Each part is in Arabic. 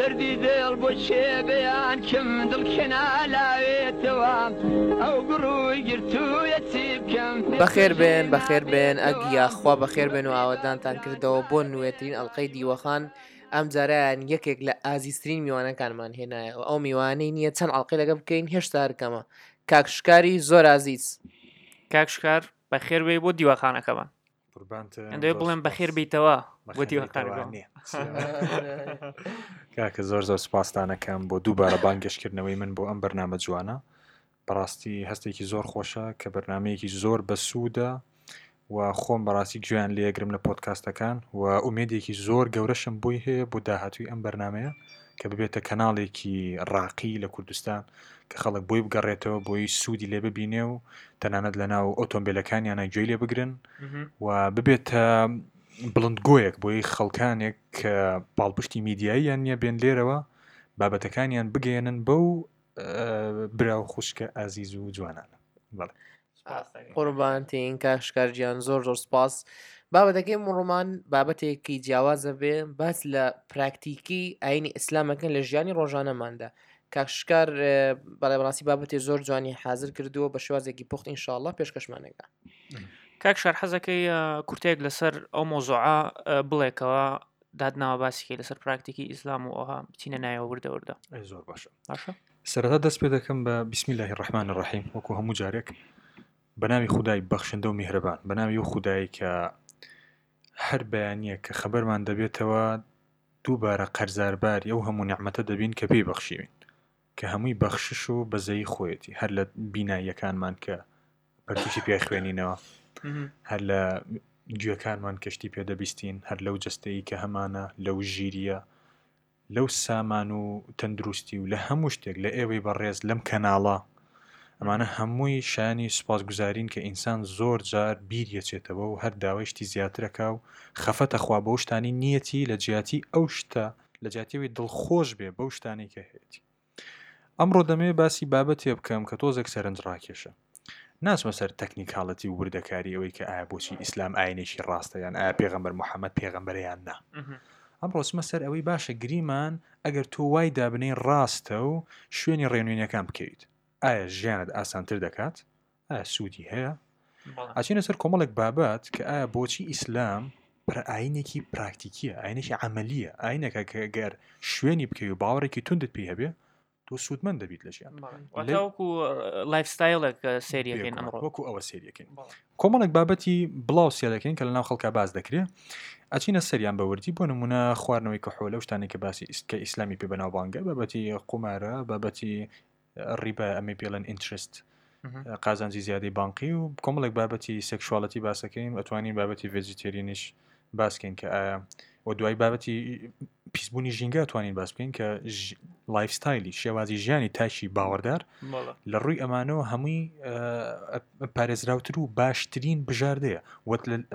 زردي ديل بوشي بيان كم دلكنا لاوي توام او قروي قرتو يتسيب كم بخير بين اقيا اخوا بخير بين واودان تان كردو بون نويترين القيدي وخان ام زاران يكيك لازيسترين ميوانا كان من هنا او ميواني نية تان القي لقب كين هشتار كما كاكشكاري زور عزيز كاكشكار بخير بي بو ديوخانا كمان اندوی بڵێم بەخێر بیتەوە وەتی وەقارگۆنیە کاکە زۆر سوپاسدانەکەم بۆ دووبارە بانگەشکردنەوەی من بۆ ئەم بەرنامە جوانە بەڕاستی هەستێکی زۆر خۆشە کە بەرنمەیەکی زۆر بەسوودە و خۆم بەڕاستی گویان لێگرم لە پۆتکاستەکان و ئومێدێکی زۆر گەورەشم بووی هەیە بۆ داهاتووی ئەم بەرنمەیە کە ببێتە کەناڵێکی ڕاقی لە کوردستان کە خەڵک بۆی بگەڕێتەوە بۆی سوودی لێ ببینێ و تەنانەت لە ناو ئۆتۆمبیلەکان یانە گوێی لێ بگرن و ببێتە بڵندگۆیەک بۆی خەڵکانێک کە پاڵپشتی میدیاییان نییە بێن لێرەوە بابەتەکانیان بگەێنن بەو براو خوشکە ئازیز و جوانان قوربانتین کاشکارجیان زۆر سپاس. بابەتەکەی ڕۆمان بابەتێکی جیاوازە بێ باس لە پراکتیکی ئاینی ئیسلامەکەن لە ژیانی ڕۆژانەماندا کاکشکار بەڕێبڕاستی بابەتی زۆر جوانی حاضر کردووە بە شێوازێکی پوخت ئینشاءالله پێشکەشمانێکدا کاکشار حەزەکەی کورتێک لەسەر ئەو مۆزوعە بڵێکەوە دادناوە باسیکەی لەسەر پراکتیکی ئیسلام و ئەوها چینە نایەوە وردەوردە زۆر باشە سەرەتا دەست پێ دەکەم بە بسم الله الرحمن الرحیم وەکو هەموو جارێک بەناوی خودای بەخشندە و میهرەبان بەناوی ئەو خودایی کە هەر بەیانە کە خەبەرمان دەبێتەوە دووبارە قەرزاربار ئەو هەموو نعمەتە دەبین کە پێی بەخشیوین کە هەمووی بەخشش و بەزەی خۆیەتی هەر لە بیناییەکانمان کە پەرتوشی پێ خوێنینەوە هەر لە گوێەکانمان کەشتی پێدەبیستین هەر لەو جستەی کە هەمانە لەو ژیریە لەو سامان و تەندروستی و لە هەموو شتێک لە ئێوەی بەڕێز لەم کەناڵە ئەمانە هەمووی شانی سوپاسگوزارین کە ئینسان زۆر جار بیریەچێتەوە و هەر داوایشتی زیاترەکە و خەفەتە خوا بەو شتانی نیەتی لە جیاتی ئەو شتە لە جیاتیەوەی دڵخۆش بێ بەو شتانی کە هەیەی ئەمڕۆ دەمەوێت باسی بابەتێ بکەم کە تۆزێک سەرنج ڕاکێشە ناسمە سەر تەکنیکاڵەتی و وردەکاری ئەوەی کە ئایا بۆچی ئیسلام ئاینێکی ڕاستەیان ئایا پێغەمبەر محەممەد پێغەمبەریان نا ئەمڕۆ سمە سەر ئەوەی باشە گریمان ئەگەر تۆ وای دابنەی ڕاستە و شوێنی ڕێنوینەکان بکەیت ئایا ژیانت ئاسانتر دەکات ئایا سوودی هەیە ئاچینە سەر کۆمەڵێک بابەت کە ئایا بۆچی ئیسلام ئاینێکی پراکتیکیە ئاینێکی عملیە ئاینەکە کە ئەگەر شوێنی بکەی و باوەڕێکی توندت پێ هەبێ تۆ سوودمەند دەبیت لە ژیان وەکو لایفستایلێک سێریەکەین وەکو ئەوە سێریەکەین کۆمەڵێک بابەتی بڵاوسیە دەکەین کە لە ناو خەڵکە باز دەکرێت ئەچینە سەریان بەوردی بۆ نمونە خواردنەوەی کە حۆلە شتانێک کە باسی کە ئیسلامی پێ بەناوبانگە بابەتی قومارە بابەتی ڕیبە ئەمە پێڵەن ئینترست قازانجی زیادی بانقی و کۆمەڵێک بابەتی سێکشواڵەتی باسەکەین ئەتوانین بابەتی ڤێجیتێرینیش باسکەین کە ئایا و دوای بابەتی پیسبوونی ژینگە ئەتوانین باس بکەین کە لایفستایلی شێوازی ژیانی تاشی باوەڕدار لە ڕووی ئەمانەوە هەمووی پارێزراوتر و باشترین بژاردەیە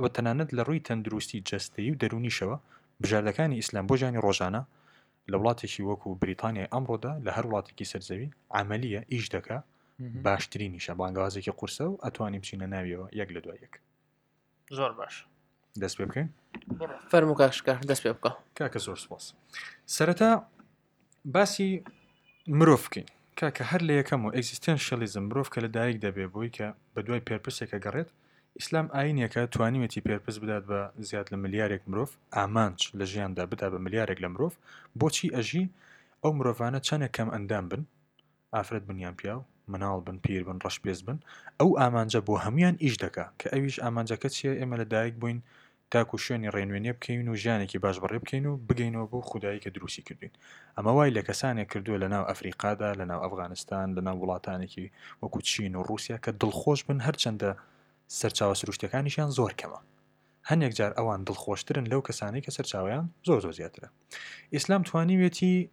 و تەنانەت لە ڕووی تەندروستی جەستەیی و دەرونیشەوە بژاردەکانی ئیسلام بۆ ژیانی ڕۆژانە لە وڵاتێکی وەکو بریتانیا ئەمڕۆدا لە هەر وڵاتێکی سەرزەوی عملیە ئیش دەکە باشترینیشە بانگوازێکی قورسە و ئەتوانیم چینە ناویەوە یەک لە دوای یەک زۆر باش دەست پێ بکەین فەرموو کاکشکار دەست پێ بکە کاکە زۆر سپاس سەرەتا باسی مرۆڤ بکەین کاکە هەر لە یەکەم و ئێگزیستێنشیالیزم مرۆڤ کە لەدایک دەبێ بۆی کە بە دوای پێرپرسێکە گەڕێت ئیسلام ئاینێکە توانیوێتی پێرپز بدات بە زیاد لە ملیارێک مرۆڤ ئامانچ لە ژیاندا بدا بە ملیارێک لە مرۆڤ بۆچی ئەژی ئەو مرۆڤانە چەندە کەم ئەندام بن ئافرەت بنیان پیاو مناڵ بن پیر بن ڕەشپێز بن ئەو ئامانجە بۆ هەمویان ئیش دەکا کە ئەویش ئامانجەکە چیە ئێمە لەدایک بووین تاکو شوێنی ڕێنوێنێ بکەین و ژیانێکی باش بەڕێ بکەین و بگەینەوە بۆ خودایی کە دروستی کردوین ئەمە وای لە کەسانێک کردووە لە ناو ئەفریقادا لە ناو ئەفغانستان لە ناو وڵاتانێکی وەکو چین و رووسیا کە دڵخۆش بن هەرچەندە سەرچاوە سروشتەکانیشیان زۆر کەمە هەندێک جار ئەوان دڵخۆشترن لەو کەسانی کە سەرچاویان زۆر زیاترە ئیسلام توانیوێتی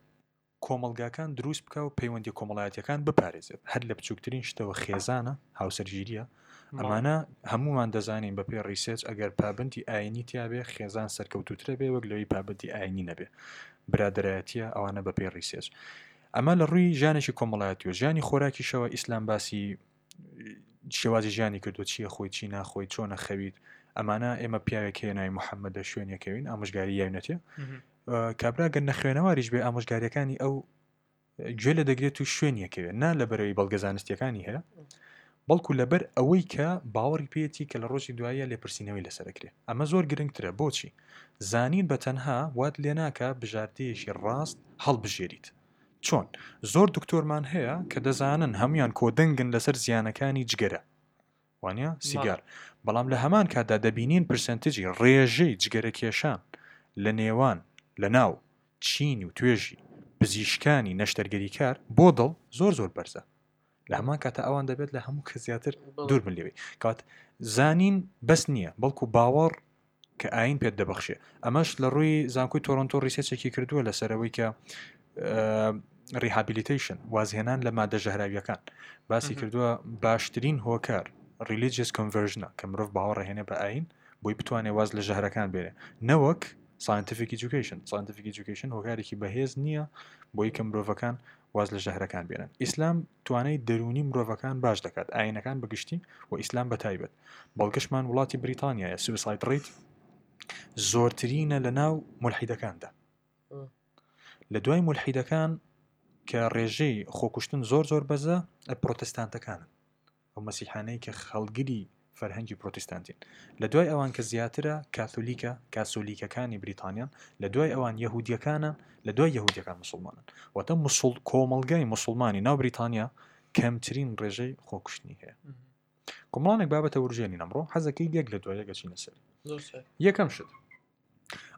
کۆمەلگاکان دروست بکە و پەیوەندی کۆمەڵایەتەکان بپارێزێت هەر لە بچووکترین شتەوە خێزانە هاوسەرگیریە ئەمانە هەمومان دەزانین بەپێ ریسێچ ئەگەر پابندی ئاینی تیابێ خێزان سەرکەوتوترە بێ وەک لەوەی پابندی ئاینی نەبێ برادایەتیە ئەوانە بەپێ ریسێچ ئەمە لە ڕووی ژیانێکی کۆمەڵایەتی و ژیانی خۆراکیشەوە ئیسلام باسی شێوازی ژیانی کردو چییە خۆی چی ناخۆی چۆنە خەویت ئەمانە ئێمە پیاوێک هێنای محەممەدە شوێنەکەوین ئامژگاری یاونەتێ کابرا گەر نەخوێنەواریش بێ ئامۆژگاریەکانی ئەو گوێ لە دەگرێت و شوێنیەکەوێت نا لەبەرەوەی بەڵگەزانستیەکانی هەیە بەڵکو لەبەر ئەوەی کە باوەڕی پێیەتی کە لە ڕۆژی دواییە لێپرسینەوەی لەسەرەکرێت. ئەمە زۆر گرنگترە. بۆچی زانین بە تەنها وات لێ ناکە بژاردەیەشی ڕاست هەڵبژێریت. چۆن زۆر دکتۆرمان هەیە کە دەزانن هەمویان کۆدەنگن لەسەر زیانەکانی جگەرە وانە سیگار، بەڵام لە هەمان کاتدا دەبینین پرسەنتجی ڕێژەی جگەرەکێشان لە نێوان لە ناو چین و توێژی پزیشکانی نەشتەرگەری کار بۆ دڵ زۆر زۆر بەرزە. لە هەمان کاتە ئەوان دەبێت لە هەموو کە زیاتر دوور بن لێوێ. کات زانین بەس نییە بەڵکو باوەڕ کە ئاین پێت دەبەخشێ. ئەمەش لە ڕووی زانکۆی تۆرۆنتۆ ڕیسێچێکی کردووە لەسەرەوەی کە ریهابیلیتیشن وازهێنان لە مادە ژەهراویەکان باسی کردووە. باشترین هۆکار ریلیجیس کۆنڤەرژنە کە مرۆڤ باوەڕهێنێ بە ئاین بۆی بتوانێ واز لە ژەهرەکان بێنێ، نەوەک ساینتیفیک ئیدوکیشن. ساینتیفیک ئیدوکیشن هۆکارێکی بەهێز نییە بۆی کە مرۆڤەکان واز لە ژەهرەکان بێنن. ئیسلام توانای دەرونی مرۆڤەکان باش دەکات، ئاینەکان بەگشتی و ئیسلام بەتایبەت. بەڵگەشمان وڵاتی بریتانیایە سویساید ڕیت زۆرترینە لە ناو مولحیدەکاندا. لە دوای مولحیدەکان کە ڕێژەی خۆکوشتن زۆر زۆر بەزە پرۆتستانتەکانن، ئەو مەسیحانەی کە خەڵگری فەرهەنگی پرۆتستانتین. لە دوای ئەوان کە زیاترە کاتۆلیکە، کاسۆلیکەکانی بریتانیان. لە دوای ئەوان یەهودیەکانە، لە دوای یەهودیەکان مسلمانن. واتە مسڵ کۆمەلگای مسلمانی ناو بریتانیا کەمترین ڕێژەی خۆکوشتنی هەیە. کۆمەڵانێک بابەتە وروژێنی نەمڕۆ حەزەکەی یەک لە دوای یەکەچینە سەر یەکەم شت.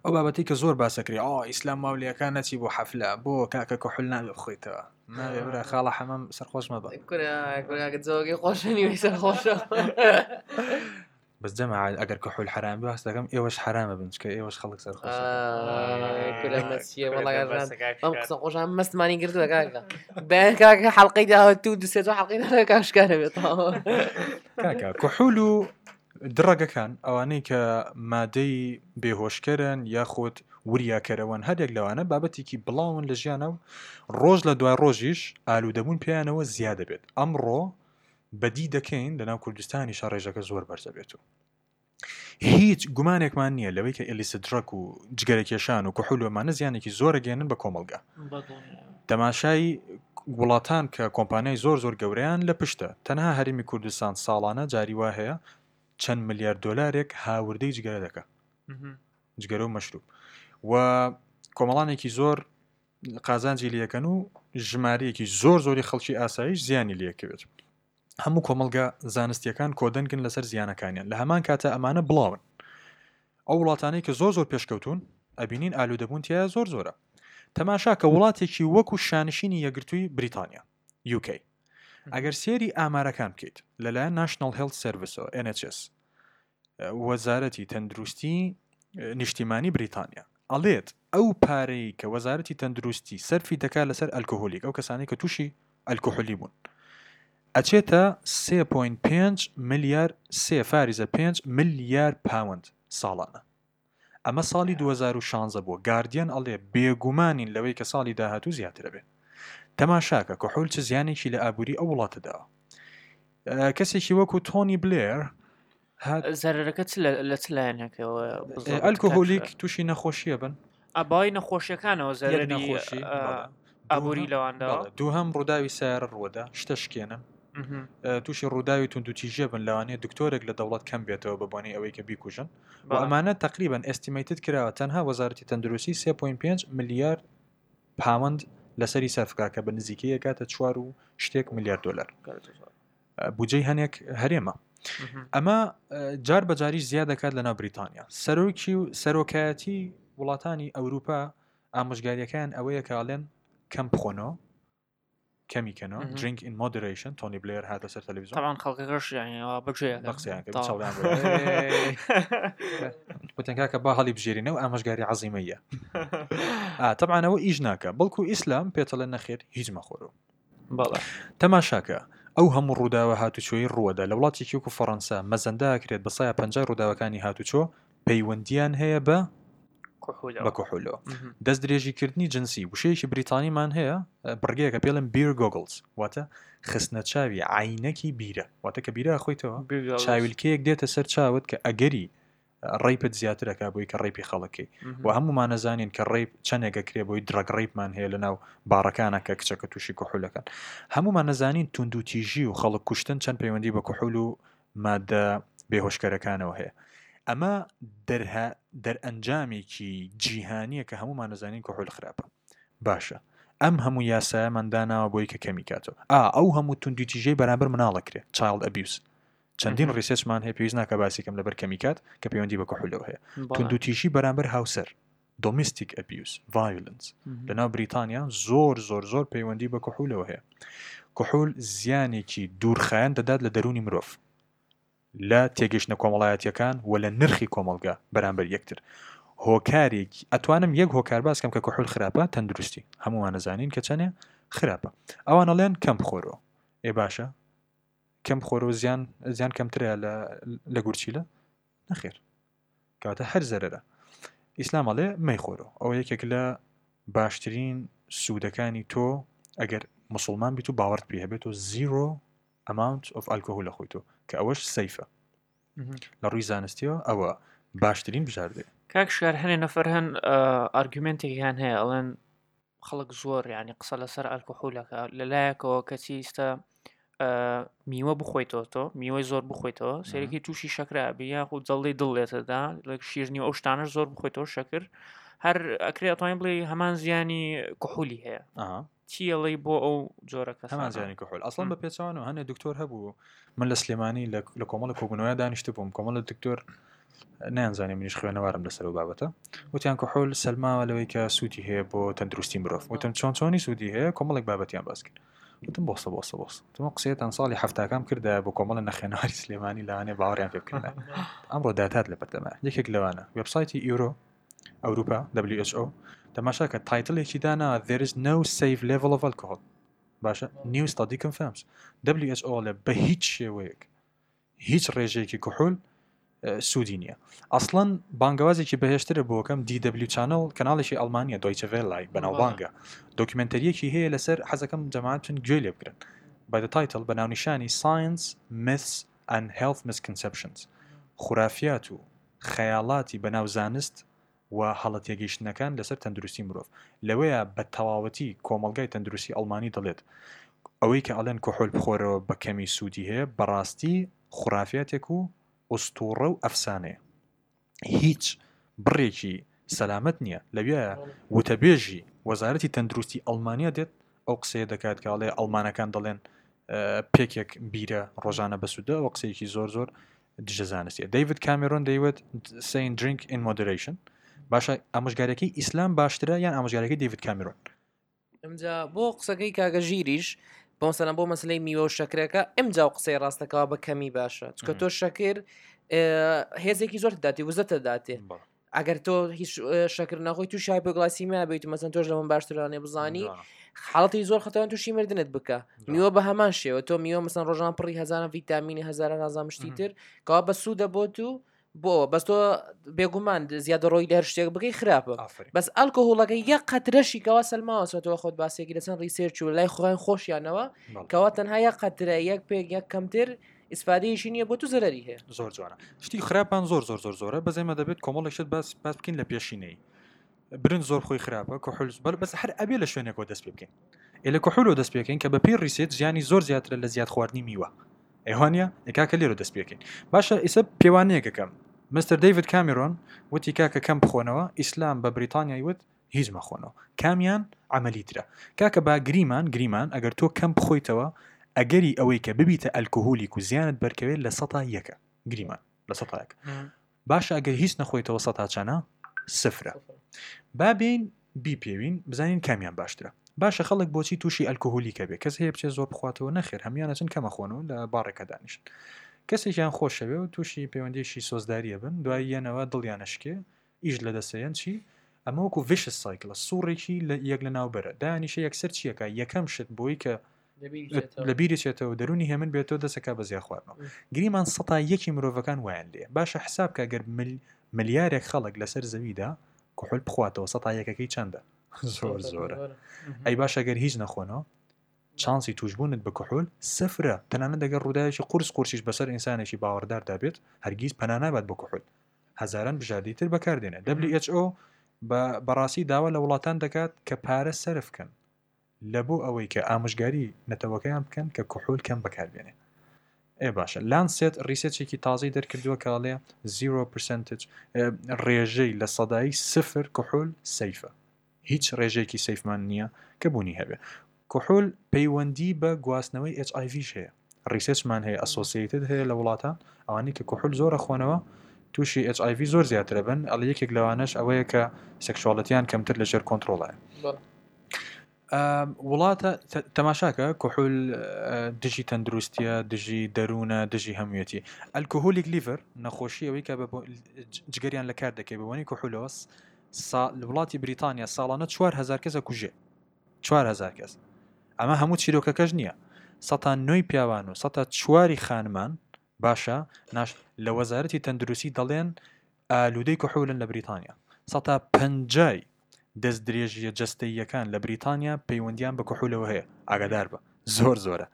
ئەو بابەتی کە زۆر باسەکری ئیسلام ماولیەکان نەچی بۆ حەفلە بۆ کاکە کحل ناوێ بخۆیتەوە ناوێ برا خاڵە حەمەم سەرخۆشمە بە زۆگەی خۆشنی سەرخۆشە بەس جەمە ئەگەر کحل حەرام بێ هەستەکەم ئێوەش حەرامە بن چکە ئێوەش خەڵک سەرخۆشە ئەم قسە خۆشان مەستمانی گرتووە کاکە بەیان کاکە حەڵقەی داوە تو دوسێ تۆ حەڵقەی نەکە ئاشکارە بێت کاکە کحل و درەگەکان ئەوانەی کە مادەی بێهۆشکەرن یاخۆت وریاکەرەوەن هەدێک لەوانە بابەتێکی بڵاون لە ژیانە و ڕۆژ لە دوای ڕۆژیش ئالوودەبوون پێیانەوە زیاد دەبێت. ئەمڕۆ بەدی دەکەین لەناو کوردستانی شەڕێژەکە زۆر بەرزە بێت و هیچ گومانێکمان نییە لەوەی کە ئەلیسە درەک و جگەرەکێشان و کحولومانە زیانێکی زۆرەگەێنن بە کۆمەلگا. تەماشای وڵاتان کە کۆمپانیای زۆر زۆر گەورەیان لە پشتە. تەنها هەرمی کوردستان ساڵانە جاریوا هەیە چەند ملیار دلارێک هاوردەی جگەرە دەکە، جگەرە و مەشروب و کۆمەڵانێکی زۆر قازانجی لەکەن و ژمارەیەکی زۆر زۆری خەڵکی ئاسایش زیانی لەکەوێت. هەموو کۆمەلگا زانستیەکان کۆدەنگن لەسەر زیانەکانیان. لە هەمان کاتە ئەمانە بڵاون. ئەو وڵاتانەی کە زۆر زۆر پێشکەوتون ئەبینین ئالوودەبوونتیایە زۆر زۆرە. تەماشا کە وڵاتێکی وەکو شانشینی یەکگرتووی بریتانیا UK ئەگەر سێری ئامارەکان بکەیت لەلایەن ناشنال هێڵت سەرڤیس و NHS وەزارەتی تەندروستی نیشتیمانی بریتانیا ئەڵێت ئەو پارەی کە وەزارەتی تەندروستی سەرفی دەکات لەسەر ئەلکۆهۆلیک ئەو کەسانی کە تووشی ئەلکۆهۆلی بوون ئەچێتە 3.5 ملیار 3.5 ملیار پاوەند ساڵانە. ئەمە ساڵی 2016 بووە. گاردیان ئەڵێ بێگومانین لەوەی کە ساڵی داهاتوو زیاترە بێت. تەماشاکە کحول چ زیانێکی لە ئابووری ئەو وڵاتەداوە. کەسێکی وەکو تۆنی بلێر زەرەکە لە چلایەنەکەەوە ئەلکۆهۆلیک تووشی نەخۆشیە بن ئابای نەخۆشیەکانەوە زەرە نەخۆشی ئابووری لەواندا. دووهم ڕووداوی سارە ڕووەدا شتە شکێنە تووشی ڕووداوی توندوتیژە بن لەوانەیە دکتۆرێک لە دەوڵەت کەم بێتەوە بەبوونی ئەوەی کە بیکوژن و ئەمانە تقریباً ئستیمیتت کراوە. تەنها وەزارەتی تەندروستی 3.5 ملیار پاوەند لەسەری سەرفکا کە بە نزیکەیە کاتە 4.6 ملیار دلار بودجەی هەنێک هەرێمە. ئەمە جار بەجاری زیاد دەکات لەناو بریتانیا. سەرۆکایەتی وڵاتانی ئەوروپا ئامۆژگاریەکان ئەوەیە کاڵێن کەم بخۆنەوە کەمیکەنەوە درینک ئین مۆدەریشن. تۆنی بلێر هاتە سەر تەلەڤیزۆن تاوان خەڵکەکەشیانەوە بەگوێتەنکاکە با هەڵی بژێرینەوە ئامۆژگاری عەزیمەیە. تەبعانەوە ئیش ناکە بەڵکو ئیسلام پێتەڵە نەخێر هیچ مەخۆرەوە. بەڵێ تەماشاکە ئەو هەموو ڕووداوە هاتوچۆی ڕووەدا لە وڵاتێکی وەکو فەڕەنسا مەزەنداکرێت بە سایە 50 ڕووداوەکانی هاتوچۆ پەیوەندیان هەیە بە کحولەوە. دەست درێژیکردنی جنسی وشەیەکی بریتانیمان هەیە بڕگەیەکە پێڵم بیر گۆگڵز واتە خستنە چاوی عینەکی بیرە. واتە کە بیرە خۆیتەوە چاویلکەیەک دێتە سەر چاوت کە ئەگەری ریپ زیاتر دکا بوی که ریپی خلقی و همون ما نزنین که ریپ چنین گکری بوی درگ ریپ من هیل ناو بارکانه که کشکتوشی کحول کن همون ما نزنین تندوتیجی و خلق کشتن چند پیوندی با کحولو ماده بهش کرکانه و هی اما درها در انجامی کی جهانیه که همون ما نزنین کحول خرابه باشه ام همو یاسا من دانا بوی که کمی کاتو او همو تندوتیجی برابر مناله کری child abuse چندین ریسرچ مان هی پیوز ناکه باسی کم لبر کمیکات که پیوندی با کحول هی تندوتیجی برابر هاوسر domestic abuse violence لنا بریتانیا زور پیوندی با کحول هی کحول زیانی کی دورخان داد لدرونی مروف لا تیجشن کاملایت یکان ولا نرخی کاملگا برابر یکتر هوکاری اتوانم یک هوکار باس کم که کحول خرابه تندرستی همون زانین که چنه خرابه اوان لین کم خورو ای باشا كم خورو زيان كم ترى لا غورشيلا نخير كاتا هر زرره اسلام عليه ما يخورو او يكلا باشترين سودكاني تو اگر مسلمان بيتو باورت بيه بيتو زيرو amount of alcohol اخويتو كاوش سيفه لرويزانستيو او باشترين بجارده كاك شهر هن نفرهن ارغيومنتي كان هي الان خلق زور يعني قصلا سر الكحولك للاك وكسيستا میوه بخوی تو میوه زور بخوی تو سری که توشی شکر بیا خود زلی دلیت دا لک شیرنی اوشتانر زور بخوی تو شکر هر اکریات وایبلی همان زیانی کحولی هست تیلی با او زوره کس همان زیانی کحول اصلا به پیشانو هنر دکتر هبو من لسلیمانی لکامل کوچنوای دانشتو بام کامل دکتر نه زنی منش خوانه وارم لسر و بابته و تیان کحول سلما ولی که سودیه با تندرستی مراف و تن چندانی سودیه کامل بابتیان باسکن تم بوص تم قصيت ان صالح حفتا كام كرده ابو كمال النخيناري سليماني لاني باوريان في كلمه امر داتات للبرلمان ليك لوانا ويب سايت يورو اوروبا دبليو اتش او تماشى كتايتل ايش دانا there is no safe level of alcohol باشا new study confirms WHO لبهيتش ويك هيتش ريجيكي كحول سودينيا اصلا بانغازي كي بهشتر بو كم دي دبليو شانل كانال شي المانيا دويتشه فيلاي بناو بانغا دوكيومنتري كي هي لسر حزكم جماعتن جولي بكر باي ذا تايتل بناو نشاني ساينس ميثس اند هيلث مسكونسبشنز خرافيات خيالات بناو زانست وحالتيجيش نكان لسر تندروسي مروف لويا بتواوتي كومالغاي تندروسي الماني دليت اويك الان كحول بخور بكمي سوديه براستي خرافياتكو اسطوره و افسانه هیچ بریکی سلامت نیه لبیا و تبیجی وزارت تندرستی آلمانیا دید او قصه دکات که علی آلمانکان دلن پیک یک بیره روزانه بسوده و قصه کی زور دجزانستی دیوید کامرون دیوید saying drink in moderation باشه اموشگاری کی اسلام باشتره یعنی اموشگاری کی دیوید کامرون امجا بو قصه کی که جیریش بون مثلا بو مسئله میوه و شکرکا امجا قصه راسته که با کمی باشه چون تو شکر هزه کی زورت داتی وزت داتی اگر تو هیچ شکر نخوی تو هایپوگلاسیمی بیت مثلا تو جلوم باشترانه بزانی حالتی زور خطران تو شی مردنت بکا میوه به همان شی تو میوه مثلا روزانه پری هزار ویتامین هزار نظام شتیتر که با سودا بو تو بو بس تو بيغمان زياده روي درشتك بغي خراب بس الكحول كي يقدرش يكواس الماء سوتو خد باسي كدسن ريسيرش ولا خوين خوش يانوا كواتن هيا قدر يك بيك يك كمتر استفاده شينيه بو تو زرري هي زور جوانا شتي خرابان زور بس ما دبيت كمال شت بس بكين لبيشيني برن زور خوي خرابه كحول بس حر ابي لا شوينك ودس بكين الا كحول ودس بكين كبير ريسيرش يعني زور زياتر لزياد خواردني ميوا ايهانيا اكاكلي ودس بكين باشا اسب بيوانيه كم مستر ديفيد كاميرون وتيكاكا كم بخونوا اسلام ببريطانيا يود هيز ما خونوا كاميان عمليترا كاكا با غريمان اگر تو كم بخويتوا اگري اويكا ببيتا الكحوليك وزيانت بركويل لسطا يكا غريمان لسطا يكا باشا اگر هيز نخويتوا سطا چانا صفر بابين بي بيوين بزانين كاميان باشترا باشا خلق بوتي توشي الكحوليك بك كز هي بچ زور بخواتو نخير هميانتن كم خونوا لباركه دانش کسی که خوش شده و توشی پیوندیشی سازداریه بند دوایی یه نوع دلیانش که ایجلا دستیان چی اما او که ویش سایکل سوری که یک لناو بره دانیشه یک سر چیه که یکم شد بایی که لبیری چیه تو درونی همین بیتو دست که بزی خوارنو گری من سطح یکی مروفکان وین لیه باشه حساب که اگر ملیار یک خلق لسر زویده که حل بخواته و سطح یکی چنده زوره ای باشه اگر هیچ نخونه شانسي توجبونت بكحول صفرة تنانا دقل رودايشي قرص قرصيش بسر إنسانيشي باوردار دابت هرقيز بنانا باد بكحول هەزاران بژاردیتر بەکاردێنە. WHO بە بەڕاستی داوا لە وڵاتان دەکات کە پارە سەرفکەن لە بۆ ئەوەی کە ئامژگاری نەتەوەکەیان بکەن کە کحول کەم بەکاربێنێ. ئێ باشە، لانسێت ریسێرچێکی تازەی دەرکردووە کاڵێ 0% ڕێژەی لە سەدایی سفر کحول سەیفە. هیچ ڕێژێکی سەیفمان نییە کە بوونی هەبێ. کحول پەیوەندی بە گواستنەوەی HIV هەیە. ریسێرچمان هەیە، ئەسۆسیەیتد هەیە لە وڵاتان ئەوانەی کە کحول زۆرە خوێنەوە توشی HIV زۆر زیاترە بن، ئەڵە یەکێک لەوانەش ئەوەیە کە سێکشواڵەتیان کەمتر لەژێر کۆنترۆڵایە. وڵاتە تەماشاکە کحول دژی تەندروستیە، دژی دەروونە، دژی هەمویەتی. ئەلکۆهۆلیک لیڤەر نەخۆشی ئەوەی کە جگەریان لە کار دەکەی بەوەنی کحولەوەس لە وڵاتی بریتانیا ساڵانە 4,000 کەسە کوژێ. 4,000 کەس. ئەمە هەموو چیرۆکەکەش نییە. 9 پیاوان و 4 خانمان باشە لە وەزارەتی تەندروستی دەڵێن ئالوودەی کحولن لە بریتانیا. 50 دەست درێژیە جەستەییەکان لە بریتانیا پەیوەندیان بە کحولەوە هەیە. ئاگادار بە، زۆر زۆرە.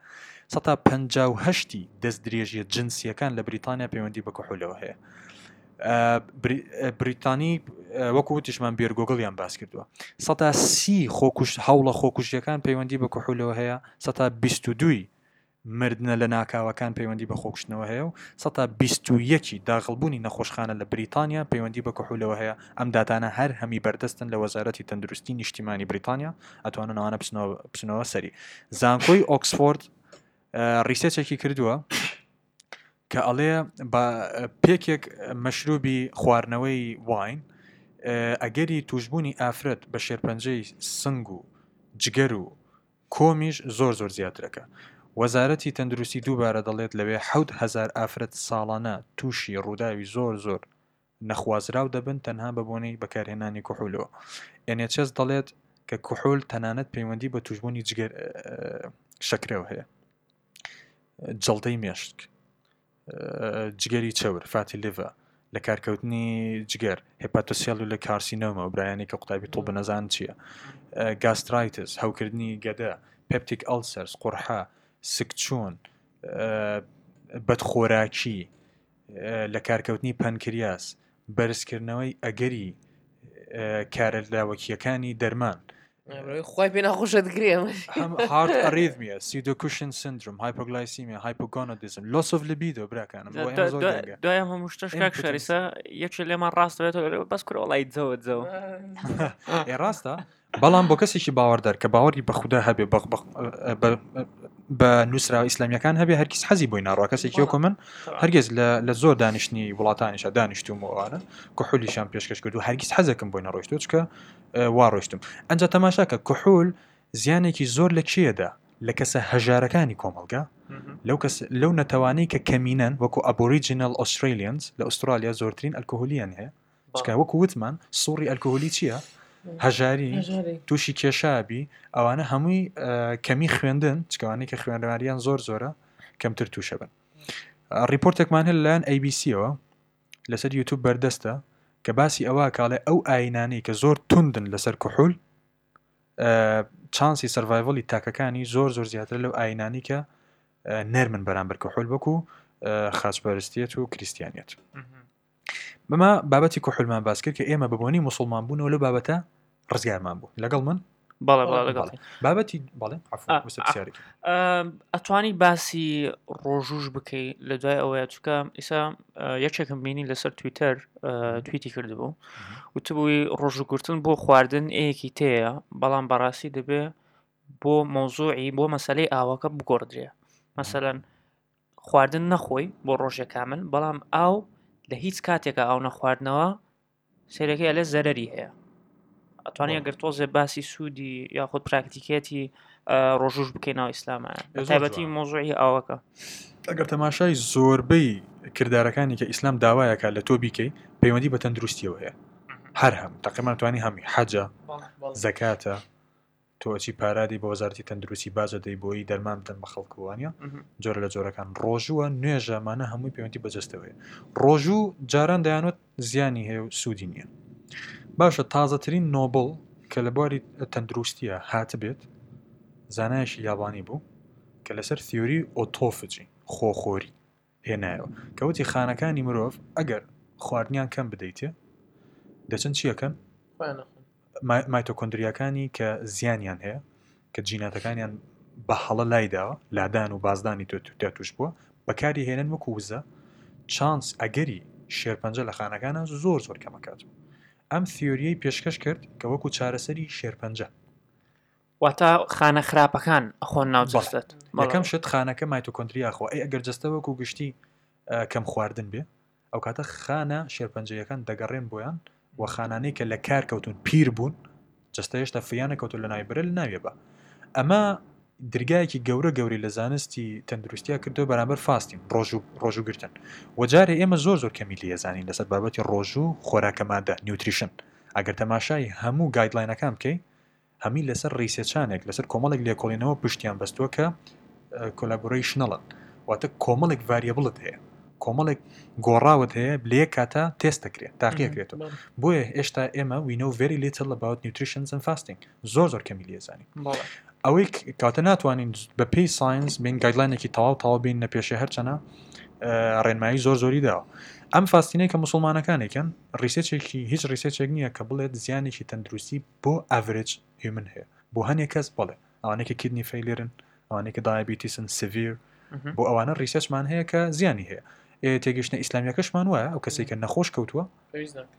58 دەست درێژیە جنسیەکان لە بریتانیا پەیوەندی بە کحولەوە هەیە. بریتانی وەکو وتیشمان بێرگۆگڵیان باس کردووە. 30 هەوڵە خۆکوژیەکان پەیوەندی بە کحولەوە هەیە. 22 مردنە لە ناکاوەکان پەیوەندی بە خۆکشتنەوە هەیە و 21 داخڵبوونی نەخۆشخانە لە بریتانیا پەیوەندی بە کحولەوە هەیە. ئەم داتانە هەر هەمی بەردەستن لە وەزارەتی تەندروستی نیشتیمانی بریتانیا، ئەتوانن ئەوانە بچنەوە سەری. زانکۆی ئۆکسفۆرد ریسێرچێکی کردووە کە ئەڵێ بە پێکێک مەشروبی خواردنەوەی واین ئەگەری توشبوونی ئافرەت بە شێرپەنجەی سنگ و جگەر و کۆمیش زۆر زۆر زیاترەکە. وەزارەتی تەندروستی دووبارە دەڵێت لەوێ 7,000 ئافرەت ساڵانە تووشی ڕووداوی زۆر زۆر نەخوازراو دەبن تەنها بەبوونەی بەکارهێنانی کحولەوە. NHS دەڵێت کە کحول تەنانەت پەیوەندی بە توشبوونی جگەر شەکرەوە هەیە، جەڵدەی مێشک، جگەری چەور، فاتی لیڤە، لە کارکەوتنی جگەر، هێپاتۆسیلولە کارسینۆما، برایانی کە قوتابی تۆڵ بنەزان چییە، گاسترایتس، هەوکردنی گەدە، پپتیک ئەلسەرس، قورحە، سکچۆن، بەدخۆراکی، لە کارکەوتنی پەنکریاس، بەرزکردنەوەی ئەگەری کارەلاوەکیەکانی دەرمان، خوای پێناخۆشە دەگرێم، هارت ئەریتمیە، سیدۆکوشن سندروم، هایپۆگلایسیمیا، هایپۆگۆنادیزم، لۆسۆف لەبیدۆ. براکانم دوایم هەموو شتەش کاک شەریسە یەکێ لێمان ڕاستەوێتەوە بەس کورە وڵای جەوت جەوە ئێ ڕاستە. بەڵام بۆ کەسێکی باوەڕدار کە باوەڕی بە خودا هەبێ بە نووسراوە ئیسلامیەکان هەبێ، هەرکیس حەزی بۆی ناڕوا. کەسێکی وەکو من هەرگیز لە زۆر دانیشتنی وڵاتانیشە دانیشتوم و ئەوانە کحولیشان پێشکەش کرد و هەرگیز حەزەکەم بۆی نەڕۆیشتوە چکە وا ڕۆیشتم. ئەنجا تەماشاکە کحول زیانێکی زۆر لە کێدا؟ لە کەسە هەژارەکانی کۆمەلگا، لەو نەتەوانەی کە کەمینەن وەکو ئابۆریجینەل ئوسترالیانز لە ئوسترالیا زۆرترین ئەلکۆهۆلیان هەیە. چکە وەکو وتمان سووری ئەلکۆهۆلی چییە؟ هەژاری، تووشی کێشابی، ئەوانە هەمووی کەمی خوێندن، چکەوانەی کە خوێندەواریان زۆر زۆرە کەمتر تووشە بن. ریپۆرتێکمان هەیە لەلایەن ABC-ەوە لەسەر یوتیوب بەردەستە کە باسی ئەوە کاڵێ ئەو ئاینانەی کە زۆر توندن لەسەر کحول چانسی سەرڤایڤڵی تاکەکانی زۆر زۆر زیاتر لەو ئاینانی کە نەرمن بەرامبەر کحول، وەکو خاچپەرستیەت و کریستیانیەت. بەما بابەتی کحولمان باس کرد کە ئێمە ببوونی موسڵمان بوون و لە بابەتە ڕزگارمان بوو لەگەڵ من. بەڵێ بابەتی بەڵێ عفوان ئەتوانی باسی ڕۆژوش بکەیت لە دوای ئەوەیە چکە ئیسا یەکێکم بینی لەسەر تویتەر تویتی کردبوو وتبووی ڕۆژوگرتن بۆ خواردن ئەیەکی تەیە، بەڵام بەڕاستی دەبێ بۆ مۆزوعی بۆ مەسەلەی ئاوەکە بگۆڕدرێ. مەسەلەن خواردن نەخۆی بۆ ڕۆژێک کامل، بەڵام ئاو لە هیچ کاتێکە ئەو نەخواردنەوە سێرەکەی لە زەرەری هەیە. ئەتوانێ ئەگەر تۆزێ باسی سوودی یاخود پراکتیکێتی ڕۆژوش بکەینەوە ئیسلامە تایبەتی مۆزوعی ئاوەکە. ئەگەر تەماشای زۆربەی کردارەکانی کە ئیسلام داوایەکە لە تۆ بیکەی پەیوەندی بە تەندروستیەوە هەیە. هەر هەم تەقریبان توانی هەمی حەجە، زەکاتە، تۆچی پارادی بۆ وەزارەتی تەندروستی بازە دەی بۆی دەرمان بدەن بە خەڵکوانە جۆرە لە جۆرەکان. ڕۆژووە نوێژەمانە هەمووی پەیوەندی بەجەستەوەیە. ڕۆژوو جاران دەیانوت زیانی هەیە و سوودی نییە. باشە، تازەترین نۆبل کە لە بواری تەندروستیە هات بێت زانایشی یابانی بوو کە لەسەر تیۆری ئۆتۆفجی خۆخۆری هێنایەوە کەوتی خانەکانی مرۆڤ ئەگەر خواردنیان کم بدەیتێ دەچن چیەکەن مایتۆکۆندریاکانی کە زیانیان هەیە کە جیناتەکانیان بە هەڵە لایداوە لادان و بازدانی توش بووە بەکاری هێنن وەکو وزە چانس ئەگەری شێرپەنجە لە خانەکانە زۆر زۆر کەمەکات. ئەم تیۆریەی پێشکەش کرد کە وەکو چارەسەری شێرپەنجە واتا خانە خراپەکان ئەخۆن ناو جەستێت. یەکەم شت خانەکە مایتۆکۆندریا خۆ ئەی ئەگەر جەستە وەکو گشتی کەم خواردن بێ ئەو کاتە خانە شێرپەنجەیەکان دەگەڕێن بۆیان و خانانەی کە لە کارکەوتون پیر بوون جەستەیەشتا فیانە کەوتون لە نایبرە لە ناوێ بە. ئەمە درگایەکی گەورە گەوری لە زانستی تەندروستیا کردو بەرامبەر فاستین ڕۆژ و گرتن وەجارێ ئێمە زۆر کەمیلی هێزانین لەسەر بابەتی ڕۆژ و خۆراکە مادە نیوتریشن. ئەگەر تەماشای هەموو گایدلاینەکان بکەی هەمی لەسەر ڕیسێچانێک لەسەر کۆمەڵێک لێکۆڵینەوە پشتیان بەستووە کە کۆلابۆڕیشنەڵن واتە کۆمەڵێک ڤاریەبڵت هەیە کۆمەڵێک گۆڕاوت هەیە بلێ کاتە تێستەکرێت تاقیەکرێتەوە بۆیە ئێشتا ئێمە وینە ڤێری لێتە لە باوت نیوتریشنز ئەن فاستینگ زۆر کەمیلی هێزانین. ئەوەی کاتە ناتوانین بە پێی ساینس بین گایدلاینێکی تەواو بین نە پێشێ هەرچەنە ڕێنمایی زۆری داوە. ئەم فاستینەی کە مسلمانەکانێکن ڕیسێچێکی هیچ ڕیسێچێک نییە کە بڵێت زیانێکی تەندروستی بۆ ئەڤرج هیومن هەیە بۆ هەنێک کەس بڵێ ئەوانێکە کیدنی فەیلێرن ئەوانێکە دایابیتیسن سڤیر بۆ ئەوانە ڕیسێچمان هەیە کە زیانی هەیە. تێگەشتە ئیسلامیەکەشمان وایە ئەو کەسێک کە نەخۆش کەوتووە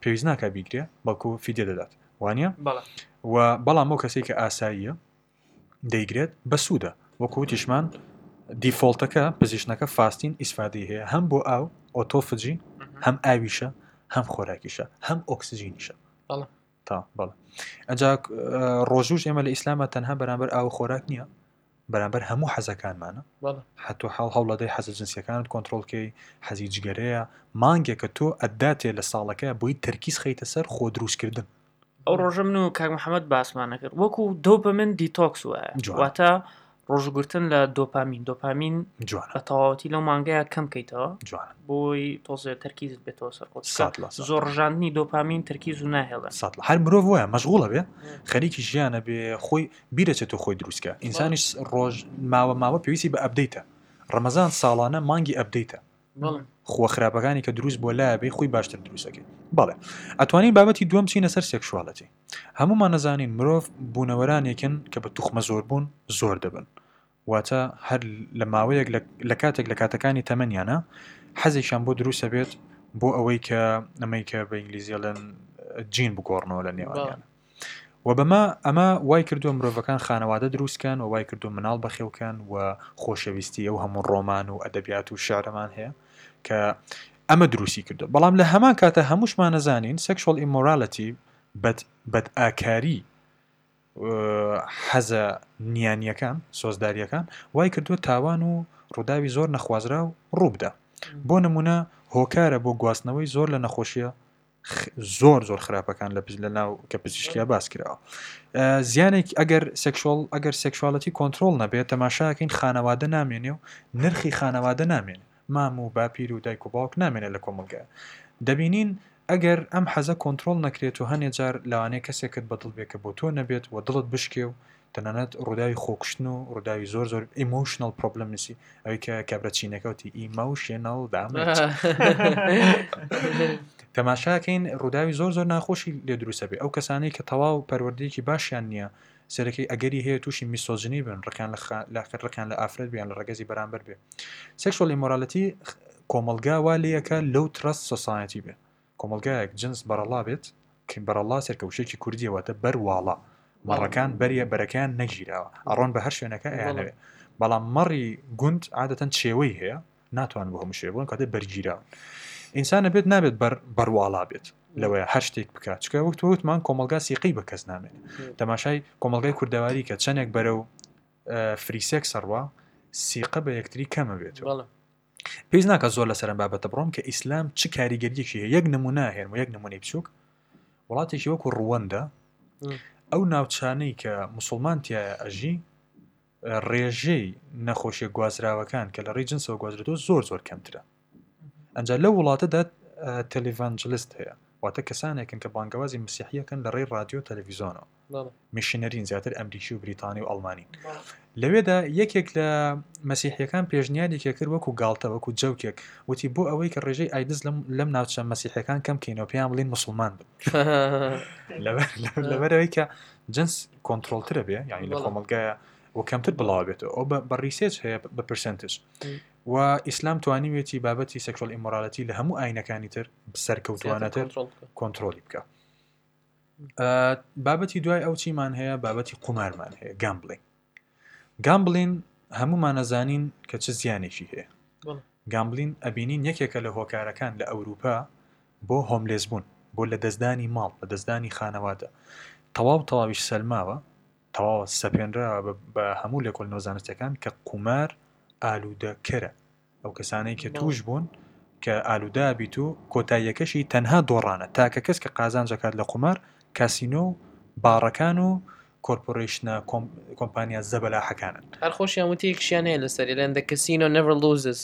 پێویست ناکە بیگرێ بەڵکو فیدە دەدات وانە و بەڵام ئەو کەسێک کە ئاساییە دەیگرێت بەسوودە وەکوتیشمان دیفۆڵتەکە پزیشنەکە فاستین ئیسفادی هەیە هەم بۆ ئاو ئۆتۆفجی هەم ئاویشە هەم خۆراکیشە هەم ئۆکسسیژینیشە تا بەڵە ئەجا ڕۆژوش ئێمە لە ئیسلامە تەنها بەرامبەر ئاو خۆراک نییە بەرامبەر هەموو حەزەکانمانە حتو هەوڵەدەی حەزە جنسیەکانت کۆنتترۆلکەی حەزی جگەرەیە مانگێکە تۆ ئەداتێ لە ساڵەکە بۆی تەرکیز خەیتە سەر خۆ دروستکردن. ئەو ڕۆژە من و کاک محەممەد باسمانە کرد وەکو دۆپەمن دیتۆکس وایەواتە ڕۆژگرتن لە دۆپامین بە تەواوەتی لەو مانگەیە کەم کەیتەوە بۆی تۆزە تەرکیزت بێتەوە سەر زۆر ڕژاندنی دۆپامین تەرکیز و ناهێڵە هەر مرۆڤ وایە مەشغوڵە بێ خەریکی ژیانە بێ خۆی بیرەچێتەوە خۆی دروستکە ئینسانیش ڕۆژ ماوە پێویستی بە ئەبدەیتە ڕەمەزان ساڵانە مانگی ئەبدەیتە خۆ خراپەکانی کە دروست بۆ لایەبێ خۆی باشتر دروستەکەی. بەڵێ ئەتوانین بابەتی دووەم چینە سەر سێکشواڵەتی. هەمومان نەزانین مرۆڤ بوونەوەرانێکن کە بە توخمە زۆر بوون زۆر دەبن واتە هەر لە ماوەیەک لە کاتەکانی تەمەنیانە حەزیشان بۆ دروستە بێت بۆ ئەوەی کە ئەمەیکە بە ئینگلیزیڵەن جین بگۆڕنەوە لە نێوانیانە و بەما ئەمە وای کردووە مرۆڤەکان خانەوادە دروستکەن و وای کردو مناڵ بەخێوکەن و خۆشەویستی ئەو هەموو ڕۆمان و ئەدەبیات و شارەمان هەیە کە ئەمە دروستی کردو. بەڵام لە هەمان کاتە هەمووشمان نەزانین سێکشوال ئیمۆرالیتی بەدئاکاری حەزە نیانیەکان سۆزداریەکان وای کردووە تاوان و ڕووداوی زۆر نەخوازرا و ڕووبدا. بۆ نمونە هۆکارە بۆ گواستنەوەی زۆر لە نەخۆشیە زۆر خراپەکان لە ناو کە پزیشکیە باس کراوە. زیانێک ئەگەر سێکشوالەتی کۆنتترۆل نەبێت تەماشاکەین خانەوادە نامێنێ و نرخی خانەوادە نامێنێ مام و باپیر و دایک و باوک نامێنێ لە کۆمەلگایە دەبینین ئەگەر ئەم حەزە کۆنتترۆل نەکرێت و هەنێ جار لەوانەیە کەسێکت بەدڵ بێکە بۆ تۆ نەبێت و دڵت بشکێ و تەنانەت ڕووداوی خۆکشتن و ڕووداوی زۆر ئیمۆشنال پرۆبلم نسی ئەوەی کە کابراچینەکەوتی ئیمۆشنال دامێت. تەماشاکەین ڕووداوی زۆر ناخۆشی لێ دروستە بێ ئەو کەسانەی کە تەواو پەروەردەیەکی باشیان نییە سەرەکەی ئەگەری هەیە تووشی میسۆژنی بن ڕەکان لە ئافرەت بیان لە ڕگەزی بەرامبەر بێ. سێکشوال ئیمۆرالیتی کۆمەلگاوا لەیەکە لەو ترست سۆسایەتی بێ کۆمەلگایەک جنس بەرەڵا بێت کە بەرەڵا سەرکەوشێکی کوردیەوەتە بەرواڵا مەڕەکان بەریە بەرەکەیان نەگیراوە ئەڕۆن بە هەر شوێنەکە ئەیانەوێ بەڵام مەڕی گوند عادەتەن چێوەی هەیە ناتوان بۆ هەموو شێبوون کاتە بەرگیراون. ئینسانە بێت نابێت بەرواڵا بێت لەوەیە هەر شتێک بکات چکە وەکتوتمان کۆمەلگا سیقی بە کەس نامێنێ. تەماشای کۆمەلگای کوردەواری کە چەندێک بەرە و فریسێک سەروا سیقە بە یەکتری کەمە بێتەوە پێیز ناکە زۆر لە سەرم بابەتە بڕۆم کە ئیسلام چ کاریگەریەکی هەیە. یەک نمونە هێن و یەک نمونەی بچووک وڵاتێکی وەکو ڕوەندە ئەو ناوچانەی کە مسلمانتیایە ئەژی ڕێژەی نەخۆشیە گوازراوەکان کە لە ڕێجنسەوە گوازرێتەوە زۆر کەمترە. ئەنجا لە وڵاتەدا تەلیڤانجلست هەیە وقتا کسانی کن که بانگوازی مسیحیه کن لری رادیو تلویزیونه میشنرین زیاتر امریکی و بریتانی و آلمانی لویدا یکیک ل مسیحیه کن پیشنهادی که کرد وکو گالته وکو جوکیک و تی بو اوی کر رجی ایدز لم ناوتش مسیحیه کن کم کینو پیاملین مسلمان بود لبرای که جنس کنترل تر بیه یعنی لقمالگاه و کمتر بلابیت او بررسیش هی بپرسنتش و اسلام توانی ویتی بابتی سکشوال ایمورالیتی لهمو عینه کانیتر بسرکوتوانتر کنترل بکا بابتی دوای او چی مان هيا بابتی قمار مان هيا گامبلین همو مان زانین که چه زیانی شی هيا گامبلین ابینین یکیک له هوکارکان له اروپا بو هوملس بون بو لدزدانی مال لدزدانی خانواده تواو تواویش سلماوا تواو سپینرا به همو لکل نوزانستکان که قمار آلوده کره او کسانی که توش بون که آلوده بیتو کتا یکشی تنها دورانه تا که کس که قازان جکرد لقمار کاسینو بارکانو کورپوریشن کمپانیا زبله حکانن هر خوشی همونتی یکشیانه لسری لنده کسینو never loses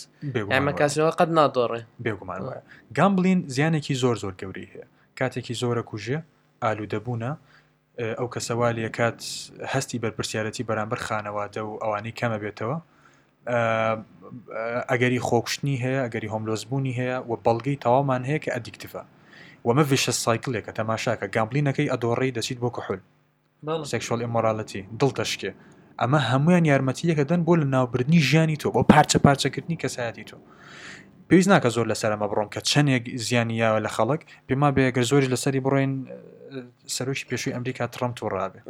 اما کاسینو قد ناداره بگو معنوه گامبلین زیانه کی زور زور گوریه کاته کی زوره کجه آلوده بونه او کسوالی کات هستی برپرسیارتی برانبر خانواده و اوانی کمه بیتوه اگری خوکشتنی هەیە اگری هۆملۆزبوونی هەیە و بەڵگەی تەوامان هەیە کە ئەدیکتیڤە ومە ڤیشەس سایکڵێکە تەماشاکە گامبلینەکەی ئەدۆڕێی دەچیت بۆ کحول سێکشوال ئیمۆراڵەتی دڵتەشکێ ئەمە هەموویان یارمەتیەکە دەن بۆ لە ناوبردنی ژیانی تۆ بۆ پارچە پارچەکردنی کەسایەتی تۆ پێویست ناکە زۆر لەسەر ئەمە بڕۆم کە چەندێک زیانیاوە لە خەڵک پێما بێ ئەگەر زۆری لەسەری بڕۆین سەرۆکی پێشووی ئەمریکا ترامپ تۆ ڕابێ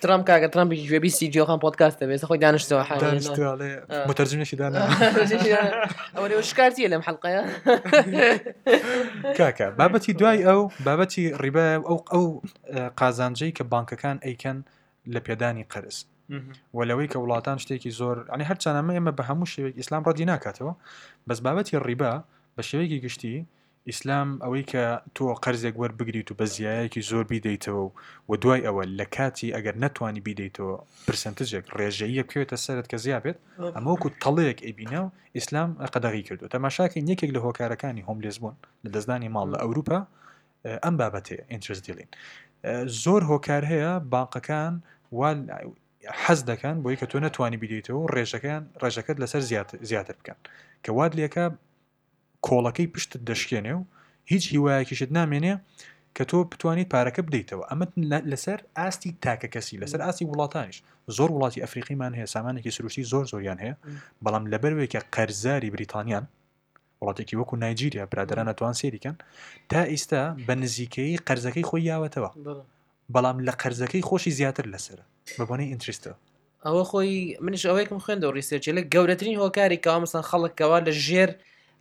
ترامب كاغا ترامب جيبي سي جي خان بودكاست بس اخوي دانش سوا حاليا مترجمني شي دانا اوري وش كارتي لهم حلقه يا كاكا بابتي دواي او بابتي ربا او قازانجي كبانك كان اي كان لبيداني قرس ولويك ولاتان شتيكي زور يعني حتى انا ما بهموش الاسلام ردينا كاتو بس بابتي الربا بشويكي قشتي اسلام اويكا تو قرزك ور بجريتو بزياكي زور بيديتو ودواي اول لكاتي اگر نتواني بيديتو برسنتجك رجعيه كيوتا سرت كزيابت اموكو طليق ابيناو اسلام قدغي كردو تماشاكي نيكك له هوكاركاني هم لزبون لدزداني مال اوروبا ام بابتي انترست ديلين زور هوكار هيا باقا كان وال حزدا كان بويكا تو نتواني بيديتو رجكان رجكد لسر زياتر بكان كواد ليكا کۆڵەکەی پشتت دەشکێنێ و هیچ هیوایەکیشت نامێنێ کە تۆ بتوانیت پارەکە بدەیتەوە ئەمە لەسەر ئاستی تاکە کەسی لەسەر ئاستی وڵاتانیش زۆر وڵاتی ئەفریقیمان هەیە سامانێکی سروشتی زۆر زۆریان هەیە بەڵام لەبەر وێکە قەرزاری بریتانیان وڵاتێکی وەکو نایجیریا برادران ئەتوان سێریکەن تا ئیستا بە نزیکەیی قەرزەکەی خۆی یاوەتەوە بەڵام لە قەرزەکەی خۆشی زیاتر لەسرە بەبوونەی ئینترستەوە ئەوە خۆی منش ئەوەیەکم خوێندەوە ڕیسێرچی لە گەورەترین هۆکاری کەوا مەسەڵەن خەڵک کەوا لە ژێر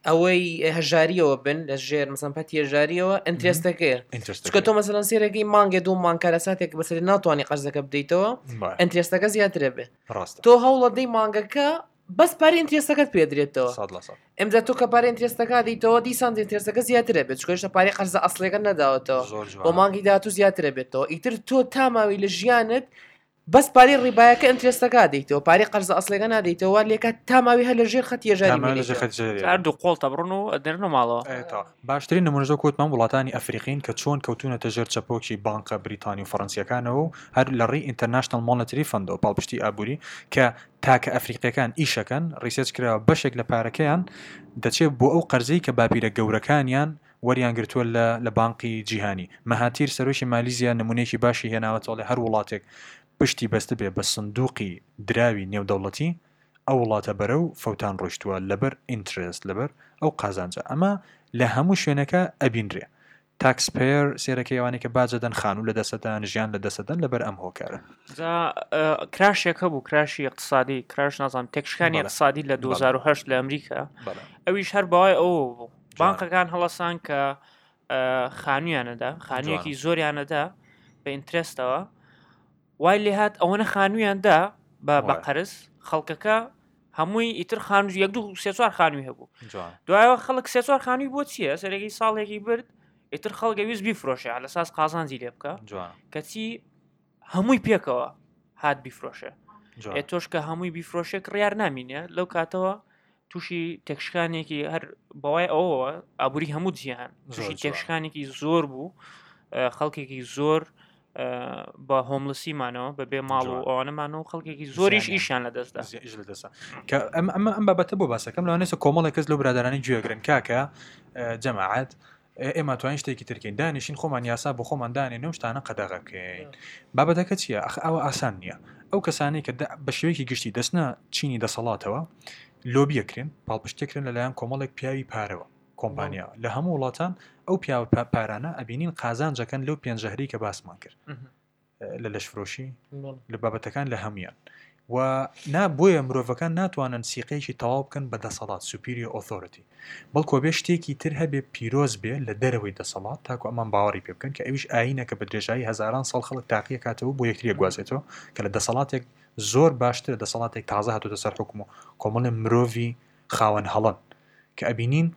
اوي هجاريو بن لجير مثلا باتي هجاريو انتريستك شكتو مثلا سيركي مانغ دو مانكارساتك بس ناتواني قرزك بديتو انتريستك زياتربه تو هولا دي مانغكا بس بار انتريستك بيدريتو امدا تو كبار انتريستك ديتو دي سان انتريستك زياتربه شكوش باري قرز اصليك نداوتو ومانغي داتو زياتربه تو ايتر تو تماوي لجيانت بس باري الرباية كإنتريستك عاديته وباري قرض أصلي كان عاديته وليك تماوي هالجير ختي جاري مني تعرضوا قول تبرنوا درنوا معلوه ايه باشترين نمونجو كوت من ولاتاني أفريقين كتشون كوتونا تجار تشابوكي بانكا بريطانيا وفرنسيا كانوا هاد لري انترناشنال مونتري فندو بالبشتي أبوري كتاك أفريقيا كان إيشا كان ريسيرش كرا بشكل باركيان دتشي بو أو قرضي كبابيرة جوركانيان وریان گرتووە لە بانقی جیهانی مەهاتیر سەرۆکی مالیزیا نمونەیەکی باشی هێناوەتەوە هەر وڵاتێک پشتی بەستە بێ بە سندوقی دراوی نێودەوڵەتی ئەو وڵاتە بەرە و فەوتان ڕۆیشتووە لەبەر ئینترست لەبەر ئەو قازانجە ئەمە لە هەموو شوێنەکە ئەبینرێ تاکس پێر سێرەکە ئەوانەی کە باجەدەن خان و لە دەسەدان ژیان لە دەسەدەن لەبەر ئەم هۆکارە کراشێکە بوو کراشی اقتصادی کراش نازانم تێکشکانی اقتصادی لە 2008 لە ئەمریکا ئەویش هەر باوای ئەوە بوو بانقەکان هەڵەسان کە خانوویانەدا خانوویەکی زۆریانەدا بە ئینترستەوە وای لێ هات ئەوەنە خانوویاندا بە قەرز خەڵکەکە هەمووی ئیتر خانووی یەک دوو سێ چوار خانووی هەبوو دوایەوە خەڵک سێ چوار خانووی بۆ چییە سەرەکی ساڵێکی برد ئیتر خەڵک ویست بیفرۆشێ لە ساس قازانجی لێ بکە کەچی هەمووی پێکەوە هات بیفرۆشێ تۆش کە هەمووی بیفرۆشێک ڕیار نامینێ لەو کاتەوە توشی تکشکانێکی هەر بەوای ئەوەوە ئابووری هەموو جیهان توشی تێکشکانێکی زۆر بوو خەڵکێکی زۆر بە هۆملسیمانەوە بەبێ ماڵ و ئەوانەمان و خەڵکێکی زۆریش ئیشان لە دەستدا لە دەستا کە ئەم بابەتە بۆ باسەکەم لەوانێسە کۆمەڵێک کەس لەو برادرانی گوێگرن کاکە جەماعەت ئێمە توانین شتێکی ترکین دانیشین خۆمان یاسا بۆ خۆمان دانێنێ شتانە قەدەغە بکەین بابەتەکە چییە ئەوە ئاسان نییە ئەو کەسانەی کە بە شێوەیەکی گشتی دەستنا چینی دەسەڵاتەوە لۆبیەکرێن پاڵپشتێکرێن لەلایەن کۆمەڵێک پیاوی پارەوە کۆمپانیا لە هەموو وڵاتان ئەو پیاوە پارانە ئەبینین قازانجەکەن لەو پێنجەهری کە باسمان کرد لە لەشفرۆشی لە بابەتەکان لە هەمویان و نا بۆیە مرۆڤەکان ناتوانن سیقەیەکی تەواو بکەن بە دەسەڵات سوپیری ئۆتۆریتی بەڵکو بێ شتێکی تر هەبێ پیرۆز بێ لە دەرەوەی دەسەڵات تاکو ئەمان باوەڕی پێ بکەن کە ئەویش ئاینەکە بە درێژایی هەزاران ساڵ خەڵک تاقیە کاتەوە بۆ یەکتری گوازێتەوە کە لە دەسەڵاتێک زۆر باشتر دەسەڵاتێک تازە هاتوتە سەر حکم و کۆمەڵی مرۆڤی خاوەن هەڵەن کە ئەبینین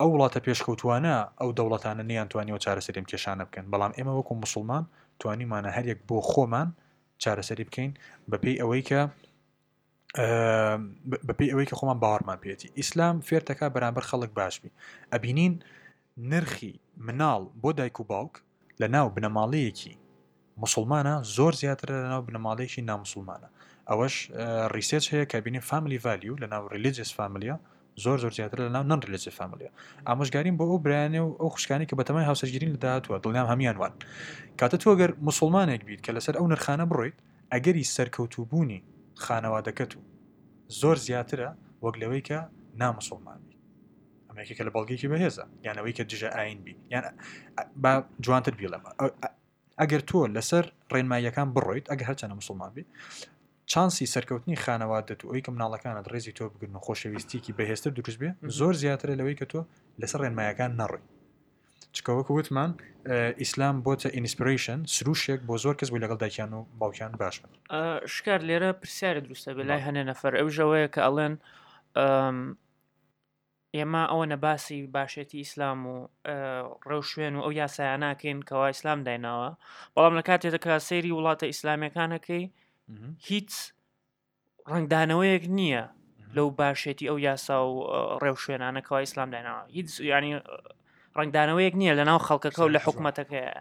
ئەو وڵاتە پێشکەوتوانە ئەو دەوڵەتانە نەیانتوانیەوە چارەسەریم کێشانە بکەن بەڵام ئێمە وەکو موسڵمان توانیمانە هەرێک بۆ خۆمان چارەسەری بکەین بەپی ئەوەی کە خۆمان باوەڕمان پێێتی ئیسلام فێرتەکە بەرامبەر خەڵک باشبی ئەبینین نرخی مناڵ بۆ دایک و باوک لە ناو بنەماڵەیەکی مسلمانە زۆر زیاترە لە ناو بنەماڵەیەکی نامسلمانە ئەوەش ریسێچ هەیە کە بینین فامیلی ڤالیو لە ناو ریلیجیس فامیلیە زۆر زیاتر لە ناو نان ریلیجیس فامیلیە ئامۆژگاریم بۆ ئەو برایانێ و ئەو خوشکانی کە بەتەمای هاوسەرگیرین لەداهاتوە دڵنیام هەمیانوان کاتە تۆ ئەگەر مسلمانێک بیت کە لەسەر ئەو نرخانە بڕۆیت ئەگەری سەرکەوتووبوونی خانەوادەکەت و زۆر زیاترە وەک لەوەی کە نامسلمانی ئەمەیەکێک لە بەڵگەیەکی بەهێزە یان ئەوەی کە دژە ئاین بی یان با جوانتر بی لەمە ئەگەر تۆ لەسەر ڕێنماییەکان بڕۆیت ئەگە هەرچەنە مسلمان بی چانسی سەرکەوتنی خانەوادەت و ئەوی کە مناڵەکانت ڕێزی تۆ بگرن و خۆشەویستیکی بەهێزتر دروست بێ زۆر زیاترە لەوەی کە تۆ لەسەر ڕێنماییەکان نەڕۆی چکە وەکو وتمان ئیسلام بۆتە ئینسپیرەیشن سروشێک بۆ زۆر کەس بووی لەگەڵ دایکیان و باوکیان باشن شکار لێرە پرسیارە دروستە بەلای هەنێ نەفەر ئەو ژەوەیە کە ئەڵێن ئێمە ئەوە نەباسی باشێتی ئیسلام و ڕێو شوێن و ئەو یاسایانناکەین کەوا ئیسلام دایناوە بەڵام لە کاتێکەکە سەیری وڵاتە ئیسلامیەکانەکەی هیچ ڕنگدانەوەیەک نییە لەو باشێتی ئەو یاسا و ڕێو شوێنانەکەەوە ئیسلام دایناوە هیچ ینی ڕنگدانەوەیەک نییە لە ناو خەڵکەکە و لە حکوومەتەکەیە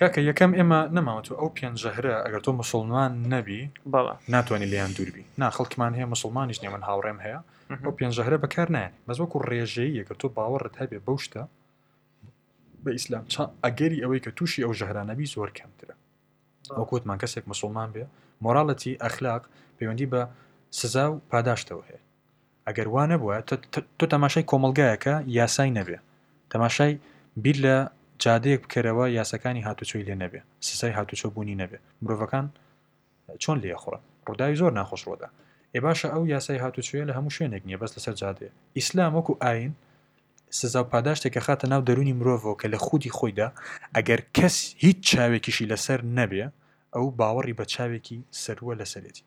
کاکە یەکەم ئێمە نەماوەت و ئەو پێنجەهرە ئەگەر تۆ مسلمان نەبی ناتوانانی لەیان دووربی نا خەڵکمان هەیە مسلمانیش نێ من هاوڕێم هەیە ئەو پێنجەهرە بەکار نایە بەزوەکو ڕێژەیە کە تۆ باوەڕت هەبێ بەو شتە بە ئیسلام ئەگەری ئەوەی کە تووشی ئەو ژەهرانەبی زۆر کەمترە وەکوتمان کەسێک مسلمان بێ مۆراڵەتی ئەخلاق پەیوەندی بە سزا و پاداشتەوە هەیە ئەگەر وا نەبووە تۆ تەماشای کۆمەلگایەکە یاسای نەبێ تەماشای بیر لە جادەیەک بکەرەوە یاسەکانی هاتوچۆی لێ نەبێ سسای هاتوچۆ بوونی نەبێ مرۆڤەکان چۆن لێخۆڕە ڕووداوی زۆر ناخۆش ڕۆدا ئێ باشە ئەو یاسای هاتوچۆیە لە هەموو شوێنێک نییە بەس لەسەر جادێ ئیسلام وەکو ئاین سزا و پاداشتێکە خاتە ناو دەرونی مرۆڤەوە کە لە خودی خۆیدا ئەگەر کەس هیچ چاوێکیشی لەسەر نەبێ ئەو باوەڕی بە چاوێکی سەروە لەسەرێتی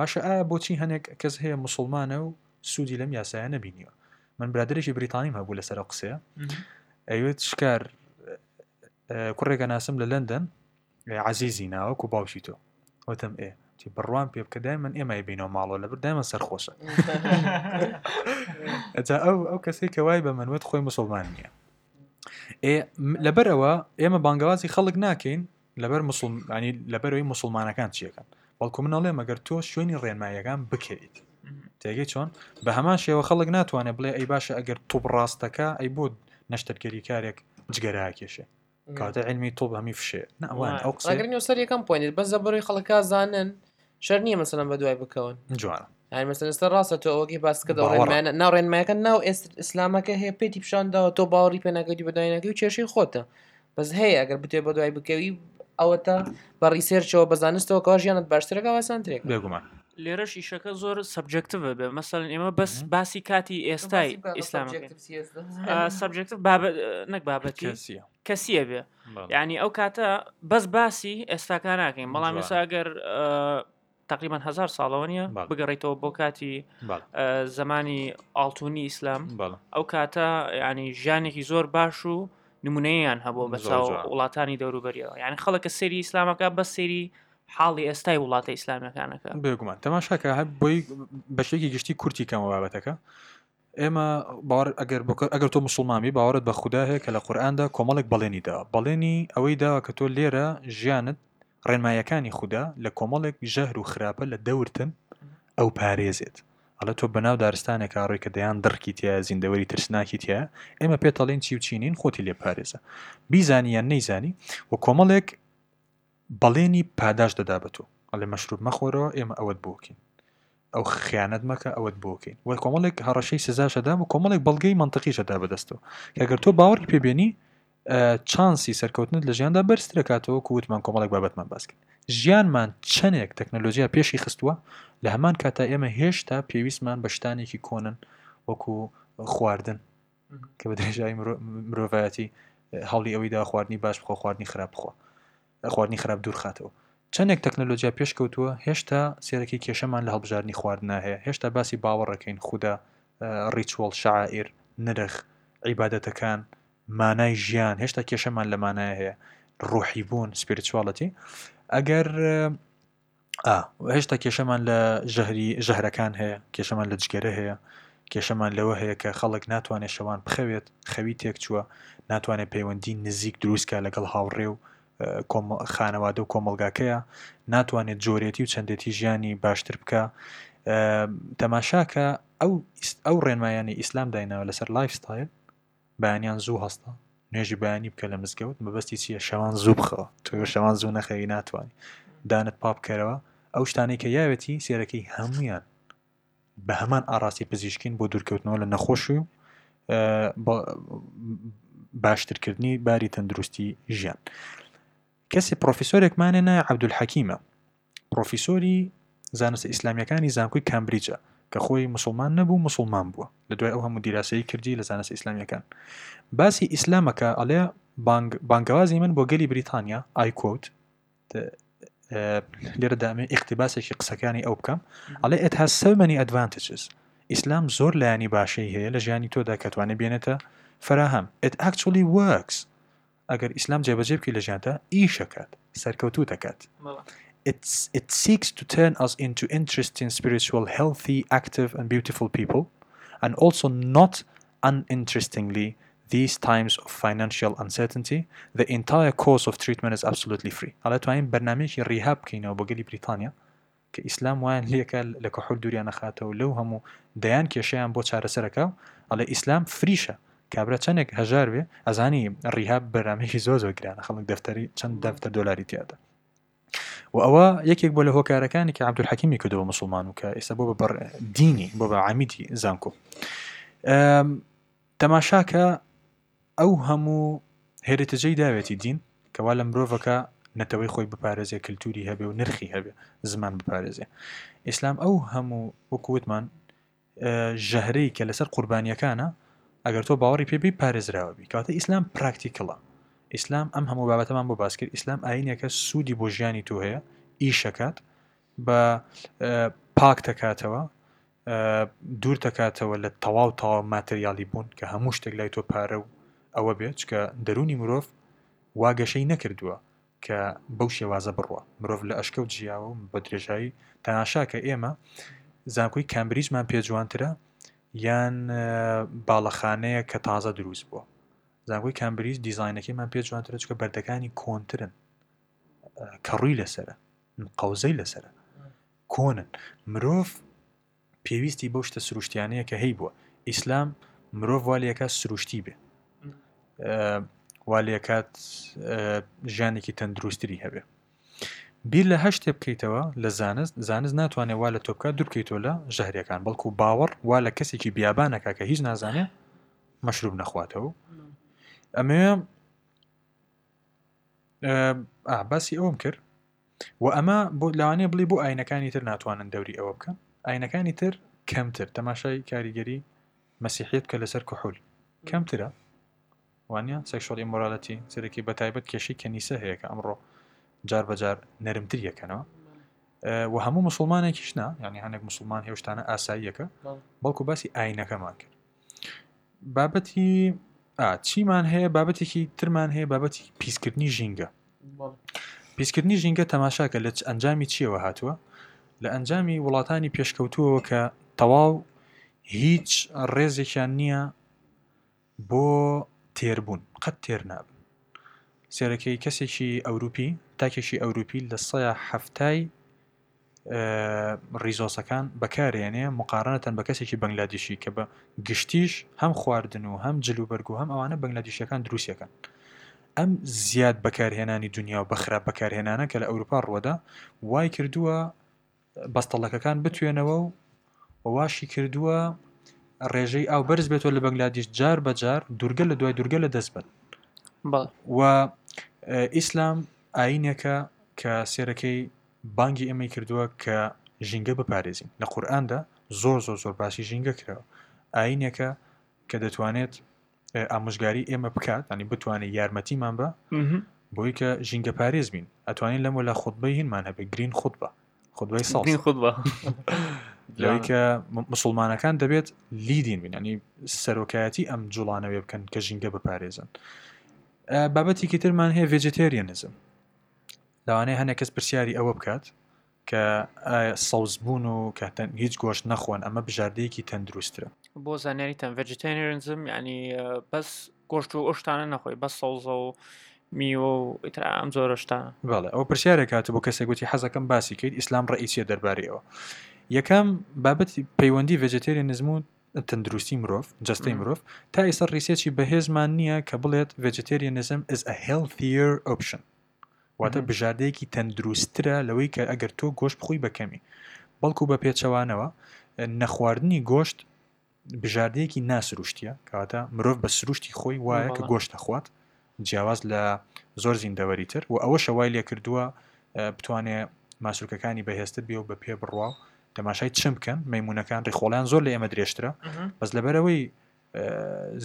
باشە ئایا بۆچی هەنێک کەس هەیە مسلمانە و سوودی لەم یاسایە نەبینیوە من برادێکی بریتانیم هەبوو لەسەر قسەیە ئەوێت شکار کوڕێکە ناسم لە لندن عزیزی ناوەکو باوشی تۆ وتم ئێ چی بڕوان پێ بکە دای من ئێمە بینەوە ماڵۆ لەبەر دایمە سەرخۆشە ئەو کەسێک کە وای بە منوێت خۆی مسلمان نییە لەبەرەوە ئێمە بانگوازی خەڵک ناکەین لەبەر مسلمانی لەبەرەوەی مسلمانەکان چیەکەن بەڵکو منەڵێ مەگەر تۆ شوێنی ڕێنماییەکان بکەیت تێگەی چۆن بە هەمان شێوە خەڵک ناتوانێت بڵێ ئەی باشە ئەگەر تۆ ڕاستەکە ئەی بۆ نەشتەرگەری کارێک جگەراکێشێ کاتە علمی تۆ هەمی فشێ ناوان ئەو قسەگەرنی سەر یەکەم پوینێت بەزە بەڕۆی خەڵکە زانن شەر نییە مەسەلەن بە دوای بکەون جوانە یعنی مەسەلەن سەر ڕاستە تۆ ئەوەی باسکردەوە ناو ڕێنماییەکە ناو ئیسلامەکە هەیە پێتی پیشانداوە تۆ باوەڕی پێ ناکەیت بە دوای ناکەی و کێشەی خۆتە بەس هەیە ئەگەر بتێ بە دوای بکەوی ئەوەتە بە ڕیسێرچەوە بەزانستەوە کەوا ژیانت باشترەکە واسانترێک بێگومان لێرەش ئیشەکە زۆر سەبجەکتیڤە بێ مەسەلەن ئێمە بەس باسی کاتی ئێستای ئیسلامەکە سەبجەکتیڤ نەک بابەتی کەسیە بێ یعنی ئەو کاتە بەس باسی ئێستاکان ناکەین بەڵام ئێستا ئەگەر تقریباً 1000 ساڵەوە نیە بگەڕێتەوە بۆ کاتی زمانی ئاڵتوونی ئیسلام ئەو کاتە یعنی ژیانێکی زۆر باش و نمونەیان هەبوو بە چاو وڵاتانی دەوروبەریەوە یعنی خەڵکە سێری ئیسلامەکە بە سێری حاڵی ئێستای وڵاتە ئیسلامیەکانەکە بێگومان تەماشاکە هەر بۆی بەشێکی گشتی کورتی کەمە بابەتەکە. ئێمە باوەڕ ئەگەر تۆ موسڵمانی باوەڕت بە خودا هەیە کە لە قورئاندا کۆمەڵێک بەڵێنی داوە، بەڵێنی ئەوەی داوە کە تۆ لێرە ژیانت ڕێنمایەکانی خودا لە کۆمەڵێک ژەهر و خراپە لە دەورتن ئەو پارێزێت. ئەڵە تۆ بەناو دارستانێکە ڕووی کە دەیان دڕکی تیا زیندەوەری ترسناکی تیا، ئێمە پێتەڵێن چی و چینین خۆتی لێ پارێزە، بیزانی یان نەیزانی و کۆمەڵێک بەڵێنی پاداش دەدا بە تۆ، ئەڵێ مەشروب مەخۆرەوە ئێمە ئەوەت بۆکەین، ئەو خیانەت مەکە ئەوەت بۆکەین، و کۆمەڵێک هەڕەشەی سزاشەدا و کۆمەڵێک بەڵگەی منتەقیشەدا بەدەستەوە کە ئەگەر تۆ باوەڕی پێبێنی چانسی سەرکەوتنت لە ژیاندا بەرزترەکاتەوە. کووتمان کۆمەڵێک بابەتمان باسکەین، ژیانمان چەندێک تەکنەلۆژیا پێشی خستووە، لە هەمان کاتا ئێمە هێشتا پێویستمان بە شتانێکی کۆنن وەکو خواردن کە بە درێژایی مرۆڤایەتی هەڵی ئەوەیدا خواردنی باش بخۆ، خواردنی خراپ بخۆ، خواردنی خراپ دوور خاتەوە. چەندێک تەکنەلۆژیا پێشکەوتووە، هێشتا سێرەکی کێشەمان لە هەڵبژاردنی خواردنا هەیە، هێشتا باسی باوەڕەکەین، خودا، ڕیچوەڵ، شاعیر، نرخ، عیبادەتەکان، مانای ژیان، هێشتا کێشەمان لە مانایە هەیە، ڕۆحی بوون، سپیرچواڵەتی، ئەگەر هێشتا کێشەمان لە ژەهرەکان هەیە، کێشەمان لە جگەرە هەیە، کێشەمان لەوە هەیە کە خەڵک ناتوانێت شەوان بخەوێت، خەوی تێکچووە، ناتوانێت پەیوەندی نزیک دروستکە لەگەڵ هاوڕێ و خانەوادە و کۆمەلگاکەیە، ناتوانێت جۆرێتی و چەندێتی ژیانی باشتر بکە. تەماشاکە ئەو ڕێنمایانی ئیسلام دایناوە لەسەر لایفستایل، بەیانیان زوو هەستە، نوێژی بەیانی بکە لە مزگەوت، مەبەستی چییە؟ شەوان زوو بخەوە، تۆ شەوان زوو نەخەوی ناتوانانی، دانت پاپکەرەوە، ئەو شتانەی کە یاوێتی سێرەکەی هەمویان بە هەمان ئاراستی پزیشکین بۆ دوورکەوتنەوە لە نەخۆشی و باشترکردنی باری تەندروستی ژیان. کەسی پرۆفیسۆرێکمانە نایە عەبدولحەکیمە، پرۆفیسۆری زانست ئیسلامیەکانی زانکۆی کامبریجە کە خۆی مسلمان نەبوو، مسلمان بووە لە دوای ئەو هەموو دیراسەی کردی لە زانست ئیسلامیەکان. باسی ئیسلامەکە ئەڵێ بانگوازی من بۆ گەلی بریتانیا ئایکۆوت لێرە دامێ ئیقتیباسێکی قسەکانی ئەو بکەم، ئەڵێ ئێت هاز سەو مەنی ئەدڤانتجز، ئیسلام زۆر لایانی باشەی هەیە لە ژیانی تۆدا کەتوانێ بێنێتە فراهەم. ئێت ئاکچولی وەکس، ئەگەر ئیسلام جێبەجێبکی لە ژیاندا ئیشەکات، سەرکەوتوو دەکات. It seeks to turn us into interesting, spiritual, healthy, active and beautiful people, and also not uninterestingly, these times of financial uncertainty, the entire course of treatment is absolutely free. هەڵا توانین بەرنامەیەکی ڕیهاب بکەینەوە بۆ گەلی بریتانیا کە ئیسلام وایان لێکە لە کحول دووریان نەخاتەوە، لەو هەموو دەیان کێشەیان بۆ چارەسەرەکەوە، ئەڵێ ئیسلام فریشە. کابرا چەندێک هەژار بێ ئەزانی ڕیهاب بەرنامەیەکی زۆر گرانە، خەڵک دەفتەری چەند دەفتەر دۆلاری تیادا، و ئەوە یەکێک بۆ لە هۆکارەکانی کە عەبدولحەکیمی کردەوە مسلمان و کە ئێستا بۆ بە دینی بۆ بە عامیدی زانکۆ. تەماشاکە ئەو هەموو هێرتەجەی داوێتی دین کەوا لە مرۆڤەکە نەتەوەی خۆی بپارێزێ، کللتوری هەبێ و نرخی هەبێ، زمان بپارێزێ. ئیسلام ئەو هەموو وەکووتمان ژەهرەی کە لەسەر قوربانیەکانە، ئەگەر تۆ باوەڕی پێبی پارێزراوە بی، کەواتە ئیسلام پراکتیکڵە. ئیسلام ئەم هەموو بابەتەمان بۆ باس کرد، ئیسلام ئاینێکە سوودی بۆ ژیانی تۆ هەیە، ئیشەکات، بە پاک دەکاتەوە، دوور دەکاتەوە لە تەواو تاوا ماتریالی بوون کە هەموو شتێک لای تۆ پارە و ئەوە بێت کە دەرونی مرۆڤ واگەشەی نەکردووە کە بەو شێوازە بڕوە، مرۆڤ لە ئەشکەوت جیاوە بە درێژایی. تەناشاکە ئێمە زانکۆی کامبریجمان پێ جوانترە یان باڵەخانەیە کە تازە دروست بووە. زانکۆی کامبریج دیزاینەکەیمان پێ جوانترە چکە بەردەکانی کۆنترن، کەڕووی لەسرە، قەوزەی لەسرە، کۆنن. مرۆڤ پێویستی بەو شتە سروشتیانەیە کە هەی بووە. ئیسلام مرۆڤ والیەکە سروشتی بێ، والیەکات ژیانێکی تەندروستری هەبێ، بیر لە هەشتێ بکەیتەوە لە زانست ناتوانێت وا لە تۆبکە دوورکەیتۆ لە ژەهرەکان، بەڵکو باوەڕ وا لە کەسێکی بیابانەکە کە هیچ نازانێت مەشروب نەخواتەوە. ئەمە باسی ئەوم کرد و ئەمە بۆ لەوانێ بڵی بۆ ئاینەکانی تر ناتوانن دەوری ئەوە بکەن، ئاینەکانی تر کەمتر. تەماشای کاریگەری مەسیحیت کە لەسەر کحول کەمترە، وانە سێکشوال ئیمۆرالەتی سەرەکی بە تایبەت کێشەی کەنیسە هەیە کە ئەمڕۆ جار بەجار نەرمتر یەکەنەوە، و هەموو مسلمانێکیشنا، یعنی هەنێک مسلمان هێشتانە ئاساییەکە، بەڵکو باسی ئاینەکەمان کرد. بابەتی چیمان هەیە، بابەتێکی ترمان هەیە، بابەتی پیسکردنی ژینگە. پیسکردنی ژینگە تەماشاکە لە ئەنجامی چیەوە هاتووە؟ لە ئەنجامی وڵاتانی پێشکەوتووەوە کە تەواو هیچ ڕێزێکیان نییە بۆ تێربوون، قەت تێر نابن. سێرەکەی کەسێکی ئەوروپی، تاکێکی ئەوروپی لە سەیە هەفتای ریزۆسەکان بەکارێنێ مقارنەتەن بە کەسێکی بەنگلادیشی کە بە گشتیش هەم خواردن و هەم جلوبەرگ و هەم ئەوانە بەنگلادیشەکان دروستەکەن. ئەم زیاد بەکارهێنانی دنیا و بەخراپ بەکارهێنانە کە لە ئەوروپا ڕووەدا وای کردووە بەستەڵەکەکان بتوێنەوە و واشی کردووە ڕێژەی ئاو بەرز بێتەوە لە بەنگلادیش جار بەجار دوورگە لە دوای دوورگە لە دەستبن. و ئیسلام ئاینێکە کە سێرەکەی بانگی ئەمەی کردووە کە ژینگە بپارێزین. لە قورئاندا زۆر زۆر زۆر باسی ژینگە کراوە. ئاینێکە کە دەتوانێت ئامۆژگاری ئێمە بکات، ینی بتوانێت یارمەتیمان بە بۆی کە ژینگە پارێز بین. ئەتوانین لەم وەلا خودبەی هینمان هەبێ، گرین خودبە، خودبەی ساڵ، گرین خودبە، لەوەی کە مسلمانەکان دەبێت لیدین بین، ینی سەرۆکایەتی ئەم جوڵانەوێ بکەن کە ژینگە بپارێزن. بابەتێکی ترمان هەیە، ڤێجیتێریانیزم. لەوانەیە هەنێک کەس پرسیاری ئەوە بکات کە سەوزبوون و کەتەن هیچ گۆشت نەخۆن، ئەمە بژاردەیەکی تەندروسترە. بۆ زانیاری تەن ڤێجیتێریانیزم ینی بەس گۆشت و ئەوشتانە نەخۆی، بەس سەوزە و میوە و ئیترا ئەم زۆرە شتانە. بەڵێ، ئەو پرسیارێک هات بۆ کەسێک گوتی حەزەکەم باسی کرد، ئیسلام ڕئیسیە دەربارەیەوە. یەکەم بابەتی پەیوەندی ڤێجیتێریانیزم و تەندروستی مرۆڤ، جەستەی مرۆڤ، تا ئێستا ڕیسێکی بەهێزمان نییە کە بڵێت ڤێجیتێریانیزم is a healthier option، واتە بژاردەیەکی تەندروسترە لەوەی کە ئەگەر تۆ گۆشت بخۆی بەکەمی، بەڵکو بە پێچەوانەوە نەخواردنی گۆشت بژاردەیەکی ناسروشتیە، کەواتە مرۆڤ بە سروشتی خۆی وایە کە گۆشتە خوات، جیاواز لە زۆر زیندەوەری تر، و ئەوە شەوای لێ کردووە بتوانێت ماسوولکەکانی بەهێزتر بێ و بە پێ بڕواو تەماشای چم بکەن. مەیمونونەکان ڕێخۆڵیان زۆر لە ئێمە درێژترە، بەس لەبەرەوەی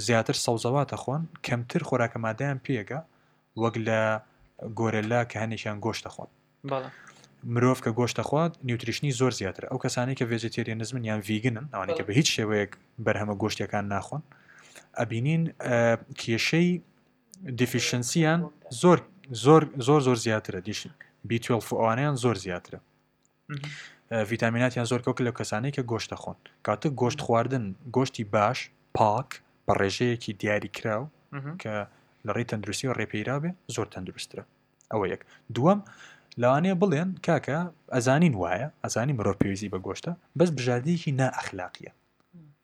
زیاتر سەوزەواتە خۆن کەمتر خۆراکە مادەیان پێگە، وەک لە گۆرەلا کە هەنێکیان گۆشتە خۆن. مرۆڤ کە گۆشتە خوات نیوتریشنی زۆر زیاتر. ئەو کەسانی کە ڤێجیتێریانیزمن یان ڤیگنن، ئەوانەی کە بە هیچ شێوەیەک بەرهەمە گۆشتیەکان ناخۆن، ئەبینین کێشەی دیفیشەنسییان زۆر زۆر زۆر زۆر زیاترە. دیشین B12 ئەوانیان زۆر زیاترە. ڤیتامیناتیان زۆر کەوکە لەو کەسانەی کە گۆشتە خۆن، کاتە گۆشت خواردن گۆشتی باش پاک بە ڕێژەیەکی دیاریکراو کە لەڕێی تەندروستی و ڕێپەیرا بێ زۆر تەندروسترە. ئەوە یەک. دووەم لەوانەیە بڵێن کاکە ئەزانین وایە، ئەزانی مرۆڤ پێویستی بە گۆشتە، بەس بژاردەیەکی نائەخلاقیە،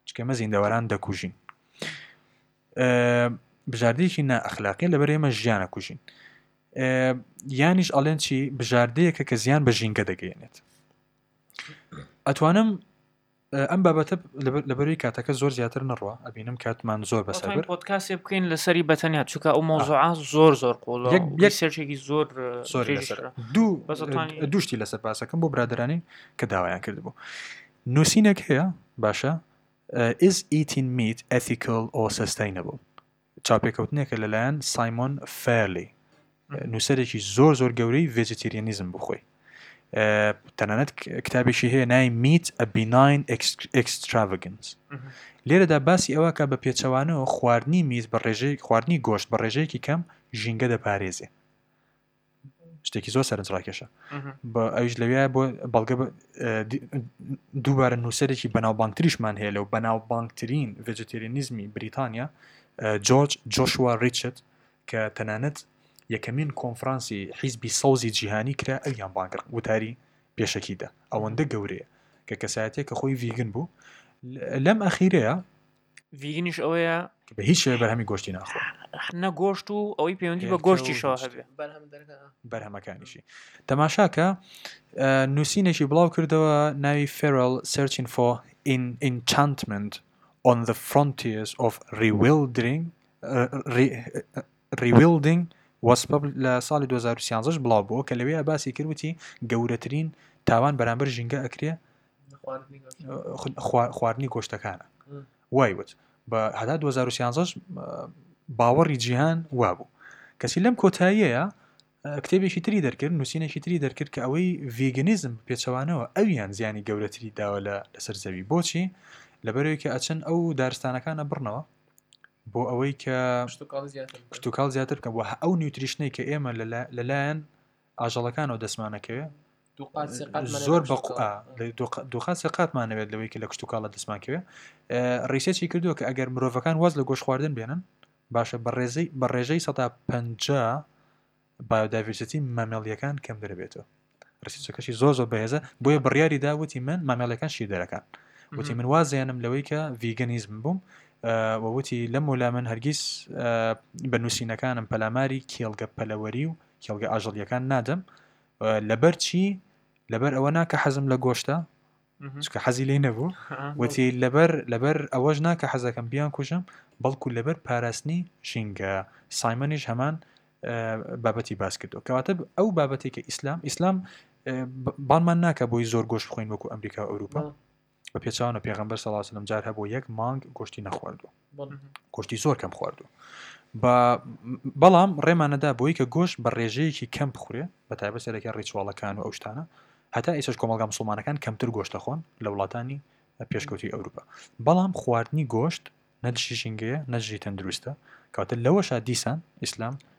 چکە ئێمە زیندەوەران دەکوژین. بژاردەیەکی نائەخلاقیە لەبەر ئێمە ژیانە کوژین. یانیش ئەڵێن چی؟ بژاردەیەکە کە زیان بە ژینگە دەگەیەنێت. ئەتوانم ئەم بابەتە لەبەروی کاتەکە زۆر زیاتر نڕوە، ئەبینم کاتمان زۆر بەسەر پۆدکاستی بکەین لەسەری بەتەنیات، چونکە ئەو مۆزوعە زۆر زۆر قۆڵە، یەکسێرشێکی زۆر دووشتی لەسەر پاسەکەم بۆ برادرانی کە داوایان کردبوو. نووسینێک هەیە باشە، is eating meat ethical or sustainable؟ چاپێکەوتنێکە لەلایەن سایمۆن فێرلی، نووسەرێکی زۆر زۆر گەورەی ڤێجیتێریانیزم بخۆی. تەنانەت کتابێکی هەیە ناوی Meat a Benign Extravagance. لێرەدا باسی ئەوە کە بە پێچەوانەوە خواردنی میز بە ڕێژەی خواردنی گۆشت بە ڕێژەیەکی کەم ژینگە دەپارێزێ، شتێکی زۆر سەرنجڕاکێشە. بە ئەوش لەویایە بۆ بەڵگە دووبارە نووسەرێکی بەناوبانگتریشمان هەیە، لەو بەناوبانگترین ڤێجیتێریانیزمی بریتانیا، جۆرج جۆشوا ریچارد، کە تەنانەت یەکەمین کۆنفرانسی حیزبی سەوزی جیهانی کرا ئەلیان بانگرد وتاری پێشەکیدا، ئەوەندە گەورەیە کە کەسایەتێک کە خۆی ڤیگن بوو. لەم ئەخیرەیە ڤیگنیش ئەوەیە بە هیچ بەرهەمی گۆشتی ناخۆ، نەگۆشت و ئەوەی پەیوەندی بە گۆشتی شەوە هەبێت بەرهەمەکانیشی. تەماشاکە نووسینێکی بڵاو کردەوە ناوی Ferrell Searching for Enchantment on the Frontiers of Rewilding وەسپەب لە ساڵی 2013 بڵاو بووە، کە لەوێ باسی کردوتی گەورەترین تاوان بەرامبەر ژینگە ئەکرێ خواردنی گۆشتەکانە. وایوت بە هەدا 2013 باوەڕی جیهان وابوو. کەسی لەم کۆتاییەیە کتێبێکی تری دەرکرد، نووسینێکی تری دەرکرد کە ئەوەی ڤیگنیزم پێچەوانەوە ئەویان زیانی گەورەتری داوە لەسەر زەوی. بۆچی؟ لەبەرەوەیکە ئەچەند ئەو دارستانەکانە بڕنەوە بۆ ئەوەی کە کشتوکاڵ زیاتر بکەم، وە ئەو نیوتریشنەی کە ئێمە لەلایەن ئاژەڵەکان و دەسمانەکەوێ زۆر دووقات سێقاتمان نەوێت لەوەی کە لە کشت و کاڵە دەسمانکەوێ ڕیسێکی کردووە کە ئەگەر مرۆڤەکان وەز لە گۆشت خواردن بێنن باشە بە ڕێژەی 150 بایۆدایڤرسیتی مامێڵیەکان کەم دەبێتەوە. ڕسیچەکەشی زۆر بەهێزە بۆیە بڕیاری داوتی من مامێڵەکان شیر دەرەکان وتی من وازیانم لەوەی کە ڤیگەنیزم بووم وتی لەم ولا من هەرگیز بەنووسینەکانم پەلاماری کێڵگە پەلەوەری و کێڵگە ئاژەڵیەکان نادەم لەبەر چی لەبەر ئەوە ناکە حەزم لە گۆشتە چکە حەزی لێ نەبوو وتی لەبەر ئەوەش ناکە حەزەکەم بیان کوژم بەڵکو لەبەر پاراستنی شینگە سایمەنیش هەمان بابەتی باس کردو کەواتە ئەو بابەتی کە ئیسلام بانمان ناکە بۆی زۆر گۆشت بخۆین وەکو ئەمریکا و ئەوروپا بە پێچوانە پێغەمبەر صلی الله علیه و سلم جار هەبوو یەک مانگ گۆشتی نەخواردووە گۆشتی زۆر کەم خواردووە بەڵام ڕێمانەدا بۆی کە گۆشت بە ڕێژەیەکی کەم بخورێ بە تایبەت سەرەکیان ڕیچواڵەکان و ئەو شتانە هەتا ئێستاش کۆمەڵگا موسڵمانەکان کەمتر گۆشتە خۆن لە وڵاتانی پێشکەوتی ئەوروپا بەڵام خواردنی گۆشت نەدشی شینگەیە نەژی تەندروستە کەواتە لەوەشا دیسان ئیسلام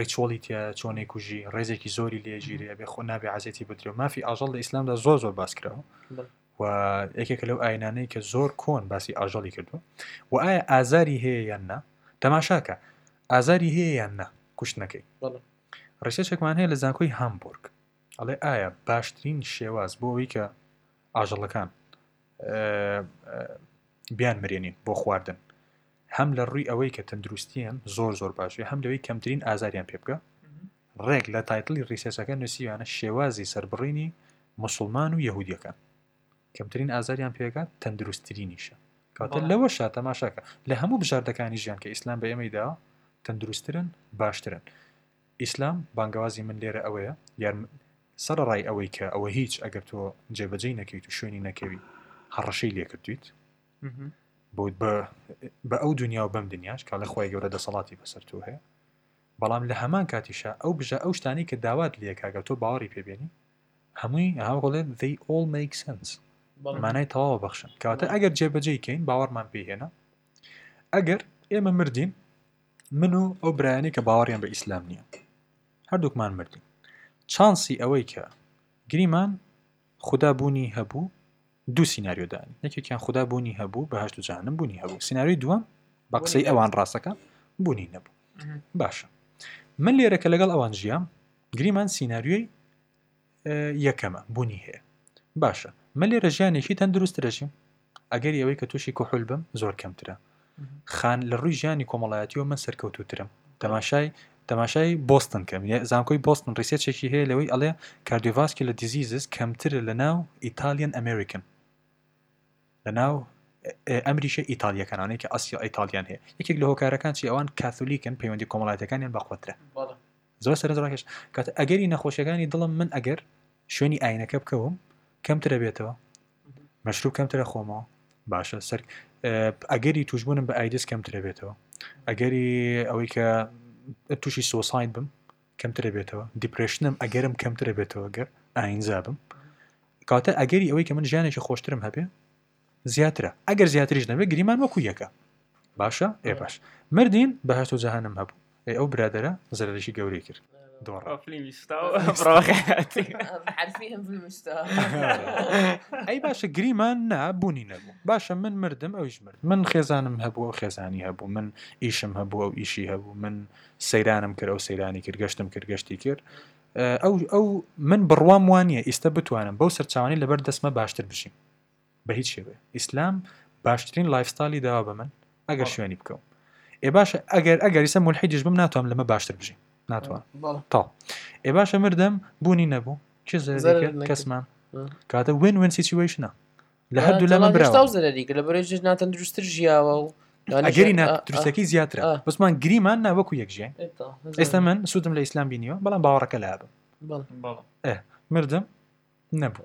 ریچوالیتیە چۆنێکوژی ڕێزێکی زۆری لێژیرە بێ خۆ نابێ عزێتی بدرێ و مافی ئاژەڵ لە ئیسلامدا زۆر باسکراوە و یەکێکە لەو ئاینانەی کە زۆر کۆن باسی ئاژەڵی کردووە و ئایا ئازاری هەیە یان نا تەماشاکە ئازاری هەیە یان نا کوشتنەکەی ڕێسێکمان هەیە لە زانکۆی هامبورگ ئەڵێ ئایا باشترین شێواز بۆ ئەوەی کە ئاژەڵەکان بیان مرێنین بۆ خواردن هەم لە ڕووی ئەوەی کە تەندروستیان زۆر باشوی هەم لەوەی کەمترین ئازاریان پێ بکە ڕێک لە تایتڵی ڕیسێسەکە نووسیوانە شێوازی سەربڕینی موسڵمان و یەهودیەکان کەمترین ئازاریان پێگات تەندروستترینیشە کاتە لەوە شاتەماشاکە لە هەموو بژاردەکانی ژیان کە ئیسلام بە ئێمەیدا تەندروستترن باشترن ئیسلام بانگوازی من لێرە ئەوەیە یارم سەرڕای ئەوەی کە ئەوە هیچ ئەگەر تۆ جێبەجێی نەکەیت و شوێنی نەکەوی هەڕەشەی لێکردویت بود بە ئەو دنیا و بەم دنیاش کە لەخوای گەورە دەسەڵاتی بەسەر تۆ هەیە بەڵام لە هەمان کاتیشا ئەو بژە ئەو شتانی کە داوات لێکاگە تۆ باوەڕی پێبێنی هەمووی هاوڵێن they all make sense مانای تەواوە بەخشن کەواتە ئەگەر جێبەجێیکەین باوەڕمان پێهێنا ئەگەر ئێمە مردین من و ئەو برایانی کە باوەڕیان بە ئیسلام نییە هەردووکمان مردین چانسی ئەوەی کە گریمان خوددا بوونی هەبوو دو سیناریو دان یەکێکیان خوددا بوونی هەبوو بەهشت و جەهەنم بوونی هەبوو سیناریوی دووەم بە قسەی ئەوان ڕاستەکان بوونی نەبوو باشە من لێرە کە لەگەڵ ئەوان ژیام گریمان سیناریوی یەکەمە بوونی هەیە باشە من لێرە ژیانێکی تەندروسترە ژیم ئەگەر ئەوەی کە تووشی کحول بم زۆر کەمترە خان لە ڕووی ژیانی کۆمەڵایەتیەوە من سەرکەوتووترم تەماشای بۆستن کەم زانکۆی بۆستن ڕیسێرچێکی هەیە لەوەی ئەڵێ کاردیۆڤاسکیولەر دیزیزز کەمترە لە ناو ئیتالیان ئەمریکن لەناو ئەمریشە ئیتالیەکانانەی کە ئاسیا ئیتالیان هەیە یەکێک لە هۆکارەکان چی ئەوان کاتۆلیکن پەیوەندی کۆمەڵایەتەکانیان بەخواترە زۆر سەرنجڕاکێش کاتە ئەگەری نەخۆشیەکانی دڵم من ئەگەر شوێنی ئاینەکە بکەوم کەمترە بێتەوە مەشروب کەمترە خۆمەوە باشە سەر ئەگەری توشبوونم بە ئایدس کەمترە بێتەوە ئەگەری ئەوەی کە تووشی سۆساید بم کەمترە بێتەوە دیپرشنم ئەگەرم کەمترە بێتەوە گەر ئاینزا بم کاتە ئەگەری ئەوەی کە من ژیانێکی خۆشترم هەبێ زیاترە ئەگەر زیاتریش نەبێ گریمان وەکو یەکە باشە ئێ باش مردین بەهشت و جەهەنم هەبوو ئەو برادەرە زەرەشی گەورەی کرد ئەی باشە گریمان نابوونی نەبوو باشە من مردم ئەویش مرد من خێزانم هەبوو و خێزانی هەبوو من ئیشم هەبوو و ئیشی هەبوو من سەیرانم کرد و سەیرانی کرد گەشتم کرد گەشتی کرد ئەو من بڕوام وانە ئێستا بتوانم بەو سەرچوانی لەبەر دەسمە باشتر بشین بە هیچ شێوێ ئیسلام باشترین لایفستایلی داوا بە من ئەگەر شوێنی بکەم ئێ باشە ئەگەریسە مولحیدیش بم ناتوانم لەمە باشتر بژین ناتوان تا ئێ باشە مردم بوونی نەبوو چ زەرێک کەسمان کاتە وین سیچویشنە لە هەردوو لەمە براوە زەرێک لە بەرێژش ناتەندروستتر ژیاوە و ئەگەری ناتەندروستەکەی زیاترە بەسمان گریمان ناوەکو یەکژین ئێستا من سوودم لە ئیسلام بینیەوە بەڵام باوەڕەکە لابم بلان بلان إيه مردم نبو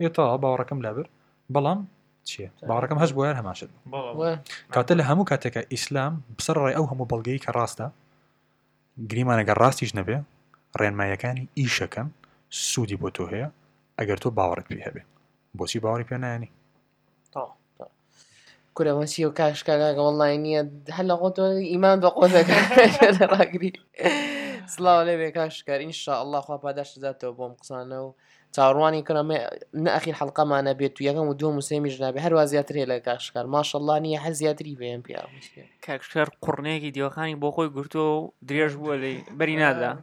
يطلع باوركم لابر بلان شيء باوركم هجبوا يرهم عشان بلان كاتل همو كاتك إسلام بصر رأي أوهم وبلغي كراسته قريما أنا كراستي جنبه رين ما يكاني إيش كان سودي بتوهيا أجر تو باورك فيها به بوسي باوري فينا يعني طا طا كل ما سيو كاش كذا والله إني هلا قلت إيمان بقولك أنا راقري سلام عليك كاش كار إن شاء الله خو بدش ذاته بوم قصانه تعرواني كنا نأخير حلقة معنا بيت وياكم ودوم مسامي جنابي هر وزياتري لك كاش كار ما شاء الله نية حزياتري بيم بيا كاش كار قرنية كديو خاني بقول قرتو دريج بولي برينادا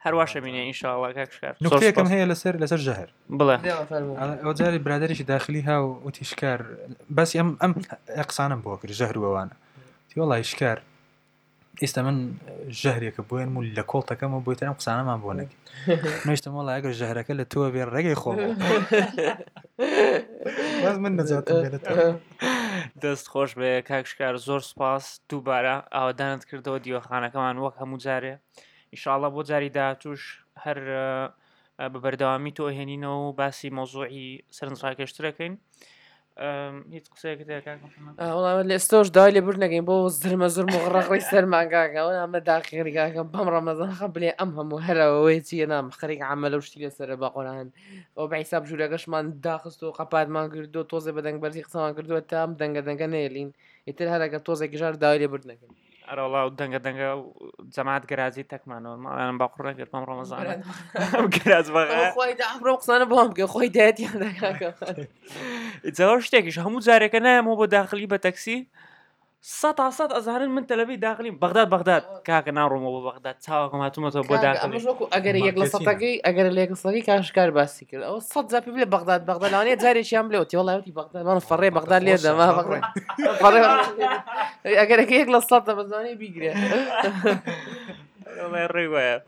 هر واحد مني إن شاء الله كاش كار نقطة كم هي لسر لسر جهر بله أنا وزاري برادريش داخليها وتشكر بس أم أقصانا بوكر جهر ووانا تي والله إشكار استمن جهرك بوين مول لكولتا كما بويتنا قصانا ما بونك نشتم والله اجر جهرك اللي تو بين رجي خو لازم ننزلت بينت دست خوش به کاکشکار زور سپاس دوباره او دانت کردو دیو خانه کمان وک هموزاره ان شاء الله بوزاری داتوش هر ببردوامی تو هنینو باسی موضوعی سرنسراک اشتراکین هیچ قصه که دارم کنم. اونا لیستوش دایلی برد نگیم با زر مزور مغرق ریسر مانگا اونا ما داخلی گاگم بام رمضان قبلی آمهم و هر ویتی نام خریج عملش تیل سر باقران و به حساب جورگش من داخست و قباد من کردو توزه بدن بردی خسمان کردو تام دنگ نیلین اتر هر کد توزه کجار دایلی برد نگیم. الله دنگ جماعت گرازی تک منو من باقر نگیر بام رمضان گراز باقر خوای دعم رمضان بام که خوای دادی نگا اتزاوش تاكيش همو زارك انا مو بداخلي بتاكسي سات ازهرن من تلبي داخلي بغداد كاك نارو مو بغداد تاوكم هاتوم تو بداخلي مشوكو اگر يقل ساتاكي اگر ليك ساتاكي كاش كار باسيكل او سات زابي بغداد لاني زاري شي املوتي والله اوتي بغداد ما نفري بغداد ليه ده ما بغداد اگر يقل سات بزاني بيجري والله ريوا